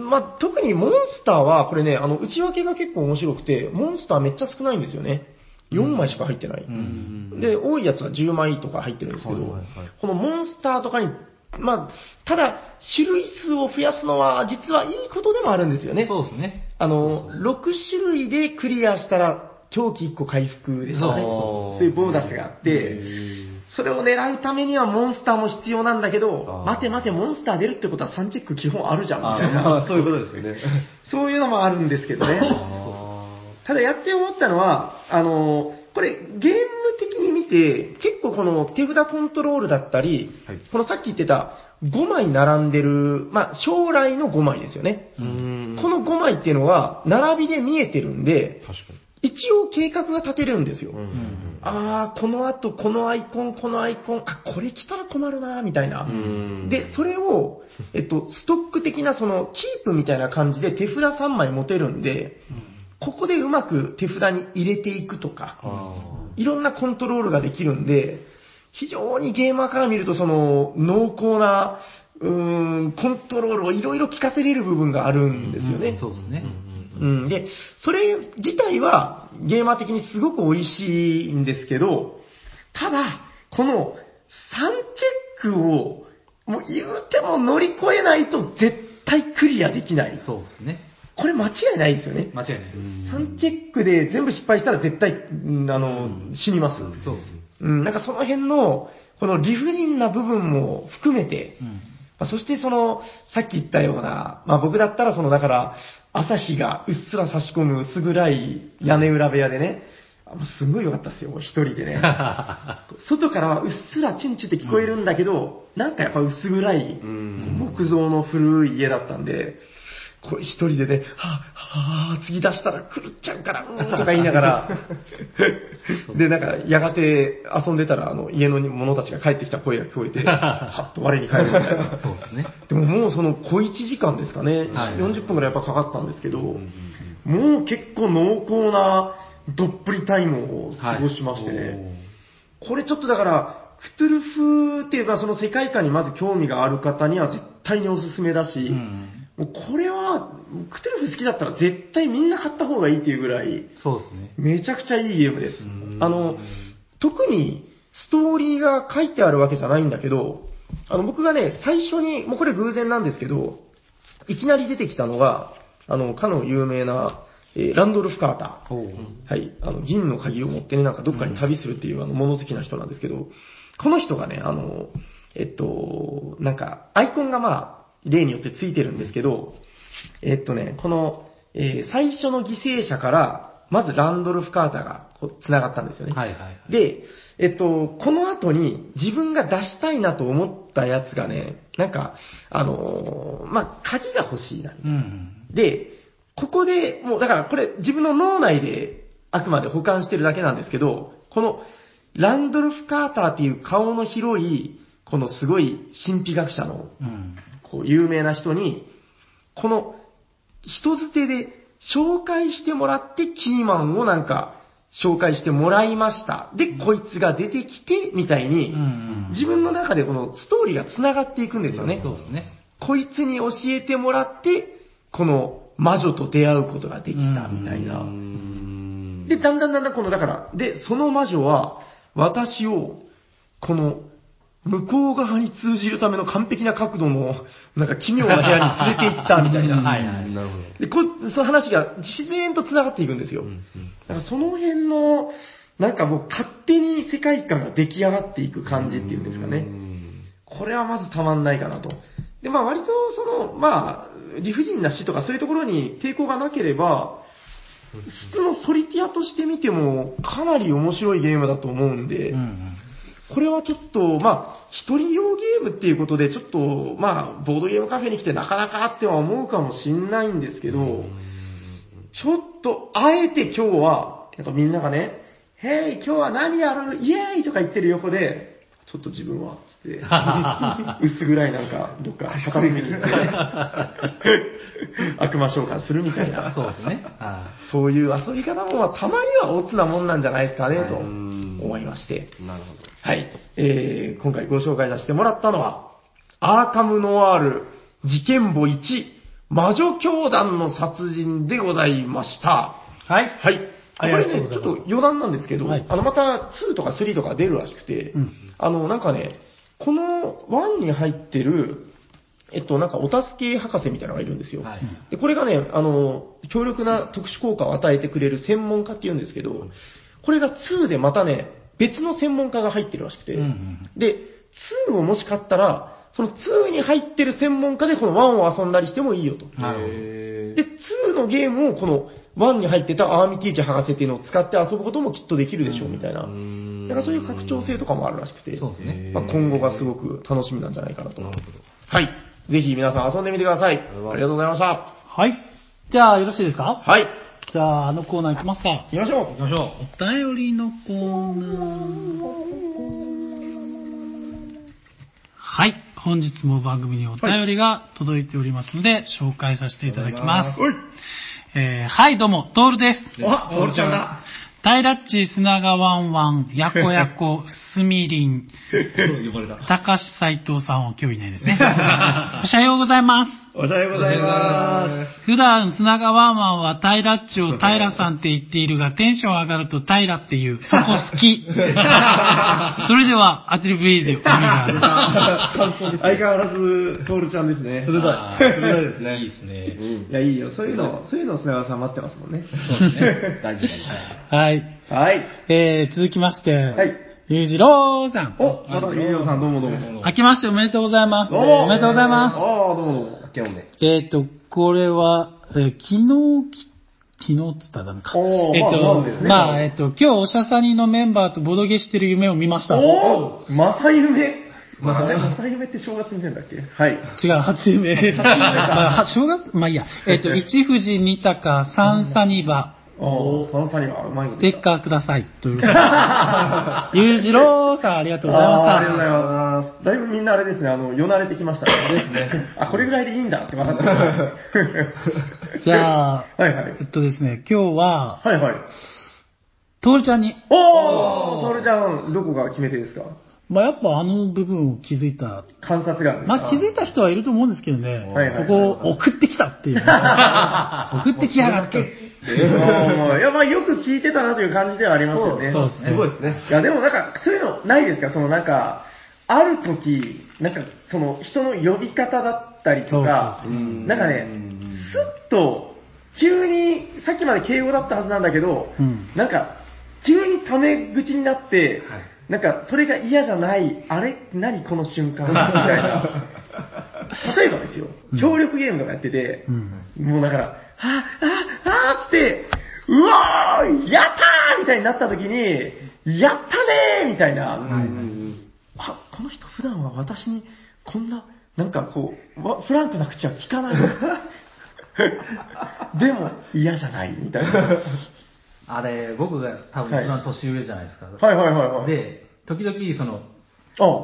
まあ、特にモンスターは、これね、内訳が結構面白くて、モンスターめっちゃ少ないんですよね。4枚しか入ってない。で、多いやつは10枚とか入ってるんですけど、このモンスターとかに、まあ、ただ、種類数を増やすのは、実はいいことでもあるんですよね。そうですね。6種類でクリアしたら、狂気1個回復ですよね。そういうボーナスがあって、それを狙うためにはモンスターも必要なんだけど、待て、モンスター出るってことは3チェック基本あるじゃん、みたいな。そういうことですよね。そういうのもあるんですけどね。ただ、やって思ったのは、これ、ゲーム的に見て、結構この手札コントロールだったり、このさっき言ってた5枚並んでる、まあ将来の5枚ですよね。この5枚っていうのは、並びで見えてるんで、一応計画が立てるんですよ。うんうんうん、ああ、この後、このアイコン、あ、これ来たら困るな、みたいな。で、それを、ストック的な、その、キープみたいな感じで手札3枚持てるんで、ここでうまく手札に入れていくとか、いろんなコントロールができるんで、非常にゲーマーから見ると、その、濃厚な、コントロールをいろいろ効かせれる部分があるんですよね。うん、そうですね。うん、で、それ自体はゲーマー的にすごく美味しいんですけど、ただ、この3チェックをもう言うても乗り越えないと絶対クリアできない。そうですね。これ間違いないですよね。間違いないです。3チェックで全部失敗したら絶対、死にます。そうです。うん、なんかその辺の、この理不尽な部分も含めて、そしてその、さっき言ったような、まあ僕だったらその、だから、朝日がうっすら差し込む薄暗い屋根裏部屋でね、すごい良かったですよ、一人でね。外からはうっすらチュンチュンって聞こえるんだけど、なんかやっぱ薄暗い木造の古い家だったんで、これ一人でね、はぁ、はぁ、次出したら狂っちゃうから、とか言いながら、で、なんか、やがて遊んでたら、家の者たちが帰ってきた声が聞こえて、はっと我に返るみたいな。そうですね。でももうその小1時間ですかね、40分くらいやっぱかかったんですけど、もう結構濃厚などっぷりタイムを過ごしましてね、これちょっとだから、クトゥルフっていうか、その世界観にまず興味がある方には絶対におすすめだし、もうこれは、クトゥルフ好きだったら絶対みんな買った方がいいっていうぐらい、そうですね。めちゃくちゃいいゲームです。特にストーリーが書いてあるわけじゃないんだけど、僕がね、最初に、もうこれ偶然なんですけど、いきなり出てきたのが、かの有名な、ランドルフ・カーター。はい。銀の鍵を持ってね、なんかどっかに旅するっていう、物好きな人なんですけど、この人がね、なんか、アイコンがまあ、例によってついてるんですけど、この、最初の犠牲者から、まずランドルフ・カーターが繋がったんですよね。はいはいはい。で、この後に自分が出したいなと思ったやつがね、なんか、まあ、鍵が欲しいな。で、ここで、もうだからこれ自分の脳内であくまで保管してるだけなんですけど、このランドルフ・カーターっていう顔の広い、このすごい神秘学者の、有名な人に、この人づてで紹介してもらってキーマンをなんか紹介してもらいました。で、こいつが出てきて、みたいに、自分の中でこのストーリーが繋がっていくんですよね。そうですね。こいつに教えてもらって、この魔女と出会うことができた、みたいな。で、だんだんこの、だから、で、その魔女は私を、この、向こう側に通じるための完璧な角度の、なんか奇妙な部屋に連れて行ったみたいな。はいはい、なるほど。で、その話が自然と繋がっていくんですよ。だからその辺の、なんかもう勝手に世界観が出来上がっていく感じっていうんですかね。これはまずたまんないかなと。で、まあ割とその、まあ、理不尽な死とかそういうところに抵抗がなければ、普通のソリティアとして見てもかなり面白いゲームだと思うんで、これはちょっと、まあ、一人用ゲームっていうことで、ちょっと、まあ、ボードゲームカフェに来てなかなかっては思うかもしんないんですけど、ちょっと、あえて今日は、みんながね、へい、今日は何やるのイエーイとか言ってる横で、ちょっと自分は、つって、薄暗いなんか、どっか、片隅に行って、悪魔召喚するみたいな。そうですね。そういう遊び方も、たまにはオツなもんなんじゃないですかね、と思いまして。なるほど。はい。今回ご紹介させてもらったのは、アーカムノワール事件簿1、魔女教団の殺人でございました。はい。はい。これね、ちょっと余談なんですけど、また2とか3とか出るらしくて、なんかね、この1に入ってる、なんかお助け博士みたいなのがいるんですよ。で、これがね、強力な特殊効果を与えてくれる専門家っていうんですけど、これが2でまたね、別の専門家が入ってるらしくて、で、2をもし買ったら、その2に入ってる専門家でこの1を遊んだりしてもいいよと。で、2のゲームをこの、1に入ってたアーミティーチ博士っていうのを使って遊ぶこともきっとできるでしょうみたいな。だからそういう拡張性とかもあるらしくて、まあ、今後がすごく楽しみなんじゃないかなと。はい。ぜひ皆さん遊んでみてください。ありがとうございました。はい。じゃあよろしいですか？はい。じゃあ、あのコーナー行きますか。行きましょう。お便りのコーナー。はい。本日も番組にお便りが届いておりますので、はい、紹介させていただきます。はい、どうも、トールです。お、トールちゃんだ。タイラッチ、砂川ワンワン、ヤコヤコ、スミリン、たかし斉藤さんは今日いないですね。おはようございます。普段、砂川ワンワンはタイラッチをタイラさんって言っているが、テンション上がるとタイラっていう、そこ好き。それでは、アトリブイーズよ。相変わらず、トールちゃんですね。鋭いですね。いいですね。いや、いいよ。そういうの砂川さん待ってますもんね。そうですね。大事だ。はい。はい。続きまして、はい。ゆうじろうさん。お、またゆうじろうさん、どうも。明けましておめでとうございます。おめでとうございます。あ、どうも。明けおめ。これは、昨日つったらダメか。今日おしゃさにのメンバーとボドゲしてる夢を見ました。おー、まさ夢。まさ夢って正月見てんだっけ？はい。違う、初夢。正月、まあいいや。一富士二鷹三サニバ。その際はうまいステッカーくださいというゆうじろうさん、ありがとうございました。ありがとうございます。だいぶみんなあれですね、よなれてきましたね。あ、これぐらいでいいんだって分かった。じゃあ、はいはい、ですね、今日は、はいはい、トールちゃんに。トールちゃん、どこが決め手ですか？まあやっぱ部分を気づいた。観察が。まあ気づいた人はいると思うんですけどね。そこを送ってきたっていう。送ってきやがって。いや、まあよく聞いてたなという感じではありますよね。そうですね。すごいですね。いや、でもなんか、そういうのないですか？ある時、人の呼び方だったりとか、なんかね、スッと、急に、さっきまで敬語だったはずなんだけど、なんか、急にタメ口になって、なんか、それが嫌じゃない、あれ何この瞬間みたいな。例えばですよ、協力ゲームとかやってて、もうだから、はぁって、うわーやったーみたいになった時に、やったねーみたいな。この人普段は私に、こんな、なんかこう、フランクな口は聞かない。でも、嫌じゃないみたいな。あれ、僕が多分一番年上じゃないですか。はい。で、時々タ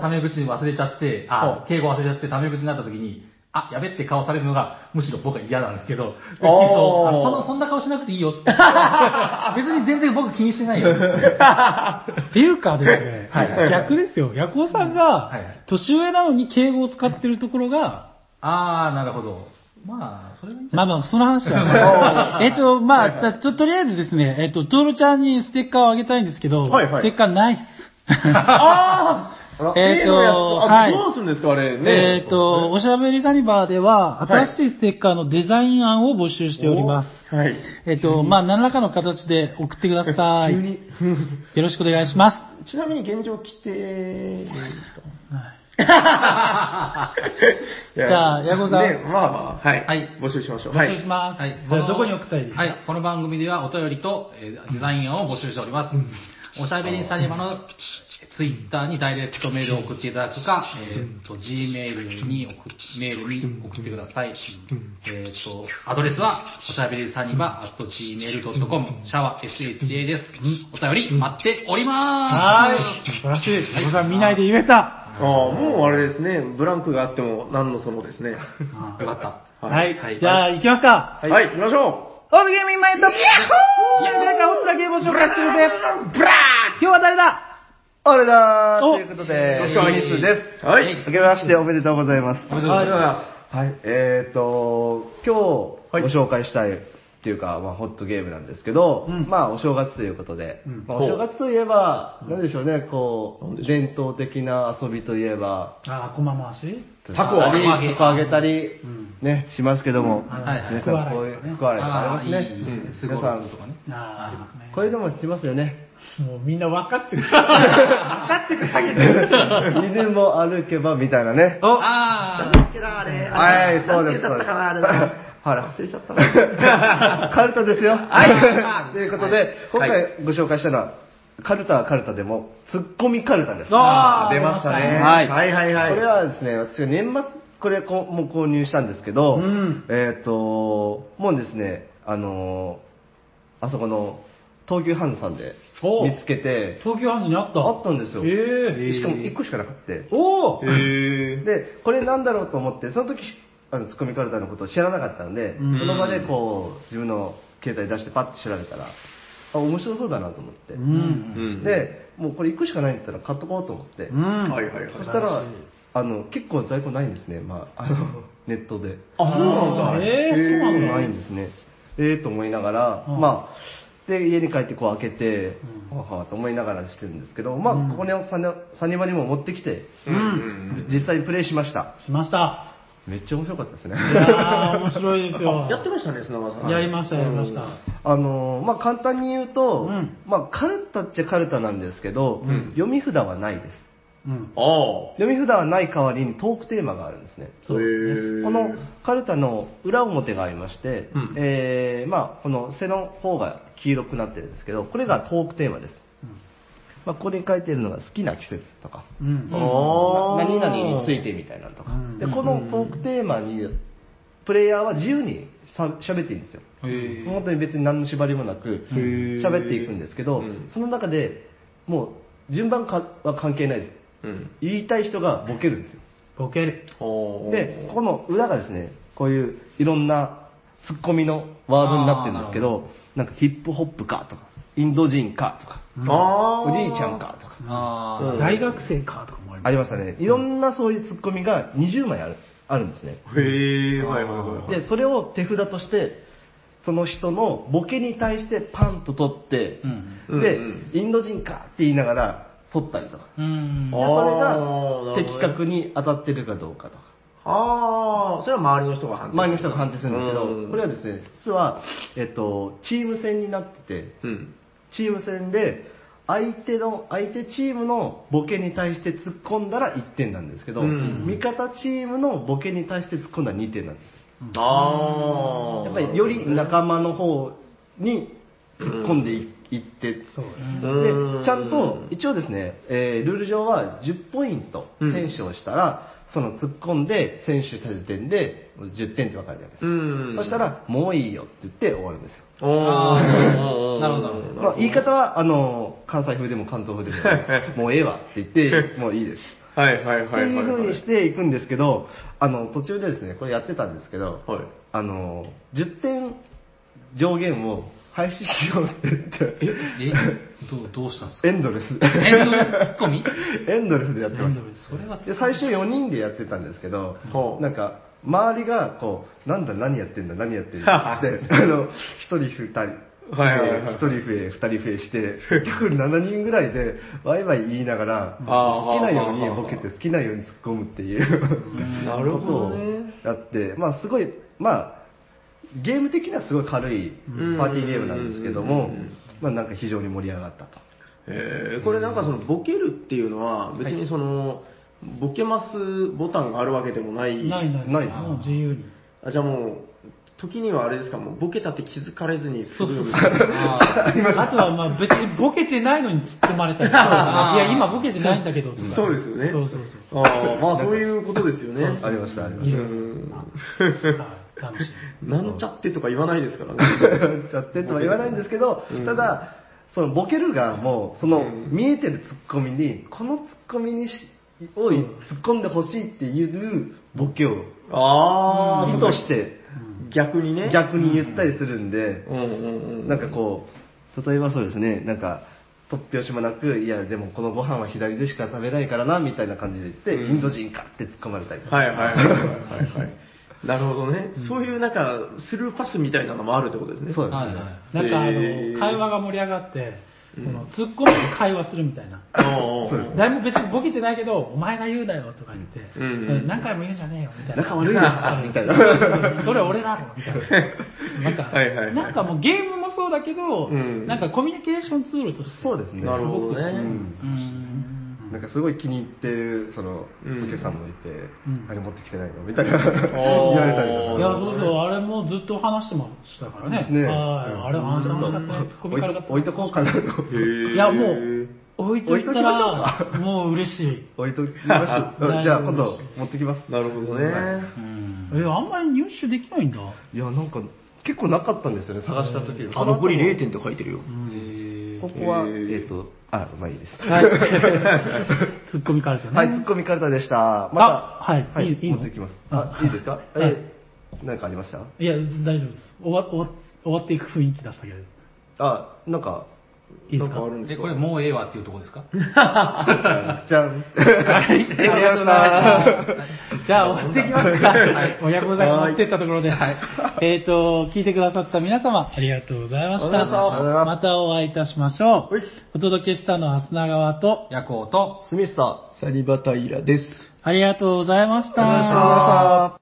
メ口忘れちゃって、敬語忘れちゃってタメ口になった時に、やべって顔されるのが、むしろ僕は嫌なんですけど、そんな顔しなくていいよって。別に全然僕気にしてないよ。っていうかですね、逆ですよ。ヤコウさんが、年上なのに敬語を使ってるところが、なるほど。まあ、それはいいんじゃない。その話は。とりあえずですね、トールちゃんにステッカーをあげたいんですけど、ステッカーないっす。どうするんですか、あれね。おしゃべりサニバーでは、新しいステッカーのデザイン案を募集しております。はい。何らかの形で送ってください。よろしくお願いします。ちなみに現状規定ですか？はい。じゃあ、ヤコさん。募集しましょう。募集します。はい。じゃあ、どこに送ったらいいですか？はい。この番組ではお便りとデザイン案を募集しております。おしゃべりサニバのツイッターにダイレクトメールを送っていただくか、Gmail にメールに送ってください。アドレスは、おしゃべりサニバ @gmail.com、シャワ SHA です。お便り待っております。素晴らしい。ヤコさん見ないで言えた。もうあれですね、ブランクがあっても何のそのですね。よかった。はい。じゃあ、行きますか。はい、行きましょう。オールゲームインマイト。ヤッホー！やるだけホットなゲームを紹介するぜ。ブラー！今日は誰だ？俺だー！ということで、吉川ニスです。はい。明けましておめでとうございます。おめでとうございます。はい。今日ご紹介したいっていうか、ホットゲームなんですけど、お正月ということで、お正月といえば、なんでしょうね、伝統的な遊びといえば、こま回し？タコをあげたり、ね、しますけども、皆さん、こういう、福笑いとかありますね。皆さん、こういうのもしますよね。もうみんな分かってる。分かってる限り。犬も歩けば、みたいなね。何だっけな、あれ。はい、そうです。何だったかな、あれ。忘れちゃったな。カルタですよ。はい。ということで、今回ご紹介したのは、カルタはカルタでも、ツッコミカルタです。出ましたね。はい。これはですね、私が年末、これも購入したんですけど、もうですね、あそこの東急ハンズさんで見つけて、東急ハンズにあったんですよ、しかも1個しかなくて、でこれなんだろうと思って、その時ツッコミカルタのことを知らなかったので、その場でこう自分の携帯出してパッと調べたら、あ、面白そうだなと思って、でもうこれ1個しかないんだったら買っとこうと思って、そしたら結構在庫ないんですね、ネットで。あ、そうなんだ、そうなんだ、ないんですね、と思いながら、で家に帰ってこう開けて、はぁと思いながらしてるんですけど、ここにサニバにも持ってきて、実際にプレイしました。めっちゃ面白かったですね。いや面白いですよ。やってましたね、砂川さん。やりました。簡単に言うと、カルタっちゃカルタなんですけど、読み札はないです。読み札はない代わりにトークテーマがあるんですね。このカルタの裏表がありまして、この背の方が黄色くなってるんですけど、これがトークテーマです。ここに書いてるのが好きな季節とか、何々についてみたいなのとか、でこのトークテーマにプレイヤーは自由に喋っていいんですよ。本当に別に何の縛りもなく喋っていくんですけど、その中でもう順番は関係ないです。言いたい人がボケるんですよ。でここの裏がですね、こういういろんなツッコミのワードになってるんですけど、なんかヒップホップかとか、インド人かとか、おじいちゃんかとか、大学生かとかもありましたね。いろんなそういうツッコミが20枚あるんですね。でそれを手札としてその人のボケに対してパンと取って、でインド人かって言いながら取ったりとか、それが的確に当たってるかどうかとか。それは周りの人が判定するんですけど、これはですね、実はチーム戦になってて、チーム戦で相手チームのボケに対して突っ込んだら1点なんですけど、味方チームのボケに対して突っ込んだら2点なんです。やっぱりより仲間の方に突っ込んでいって、でちゃんと一応ですね、ルール上は10ポイント選手をしたら、その突っ込んで選手した時点で10点って分かるじゃないですか。そしたらもういいよって言って終わるんですよ。なるほど。言い方は関西風でも関東風でももうええわって言ってもういいです。っていう風にしていくんですけど、途中でですねこれやってたんですけど、10点上限を廃止しようって言って。どうしたんですか？エンドレスツッコミ？エンドレスでやってました。最初4人でやってたんですけど、なんか周りがこうなんだ何やってんだって1人増え2人増えして結局7人ぐらいでワイワイ言いながら好きなようにボケて好きなように突っ込むっていうことをやって、すごいゲーム的にはすごい軽いパーティーゲームなんですけども、なんか非常に盛り上がったと。これなんかそのボケるっていうのは別にそのボケますボタンがあるわけでもない。ない。もう自由に。じゃあもう時にはあれですか、もうボケたって気づかれずにするみたいな。ありました。あとは別にボケてないのに突っ込まれたり。いや今ボケてないんだけど。そうですよね。そう。そういうことですよね。ありました。なんちゃってとか言わないですからね。なんちゃってとは言わないんですけど、ただそのボケる側もその見えてるツッコミにこのツッコミにを突っ込んでほしいっていうボケを意図して逆に言ったりするんで、なんかこう例えばそうですね、なんか突拍子もなく、いやでもこのご飯は左でしか食べないからなみたいな感じで言ってインド人かって突っ込まれたりとか。なるほどね。そういうなんかスルーパスみたいなのもあるってことですね。そうですね。なんか会話が盛り上がって、ツッコミで会話するみたいな。誰も別にボケてないけど、お前が言うなよとか言って、何回も言うじゃねえよみたいな。仲悪いなみたいな。それ俺だろみたいな。なんかもうゲームもそうだけど、なんかコミュニケーションツールとして。そうですね。なるほどね。なんかすごい気に入ってるそのお客さんもいて、あれ持ってきてないのみたいな言われたりとか。いやそうあれもずっと話してましたからね。あれは話だったね。ツッコミからだった。置いとこうかなと。いやもう置いときましょうか。もう嬉しい。置いときましょう。じゃあ今度持ってきます。なるほどね。あんまり入手できないんだ。いやなんか。結結構なかったんですよね、探した時に。あ、残り0点って書いてるよ。ここは、あ、まあいいです。はい。ツッコミカルタね。はい、ツッコミカルタでした。また、はい、持っていきます。あ、いいですか？何かありました？いや、大丈夫です。終わっていく雰囲気出したけど。あ、なんか、いいですか？で、これもうええわっていうとこですか？じゃん。はい、ありがとうございました。じゃあ、終わっていきますか。親子皿持ってったところで。聞いてくださった皆様、ありがとうございました。またお会いいたしましょう。お届けしたのは砂川と、ヤコウと、スミスと、サニバタイラです。ありがとうございました。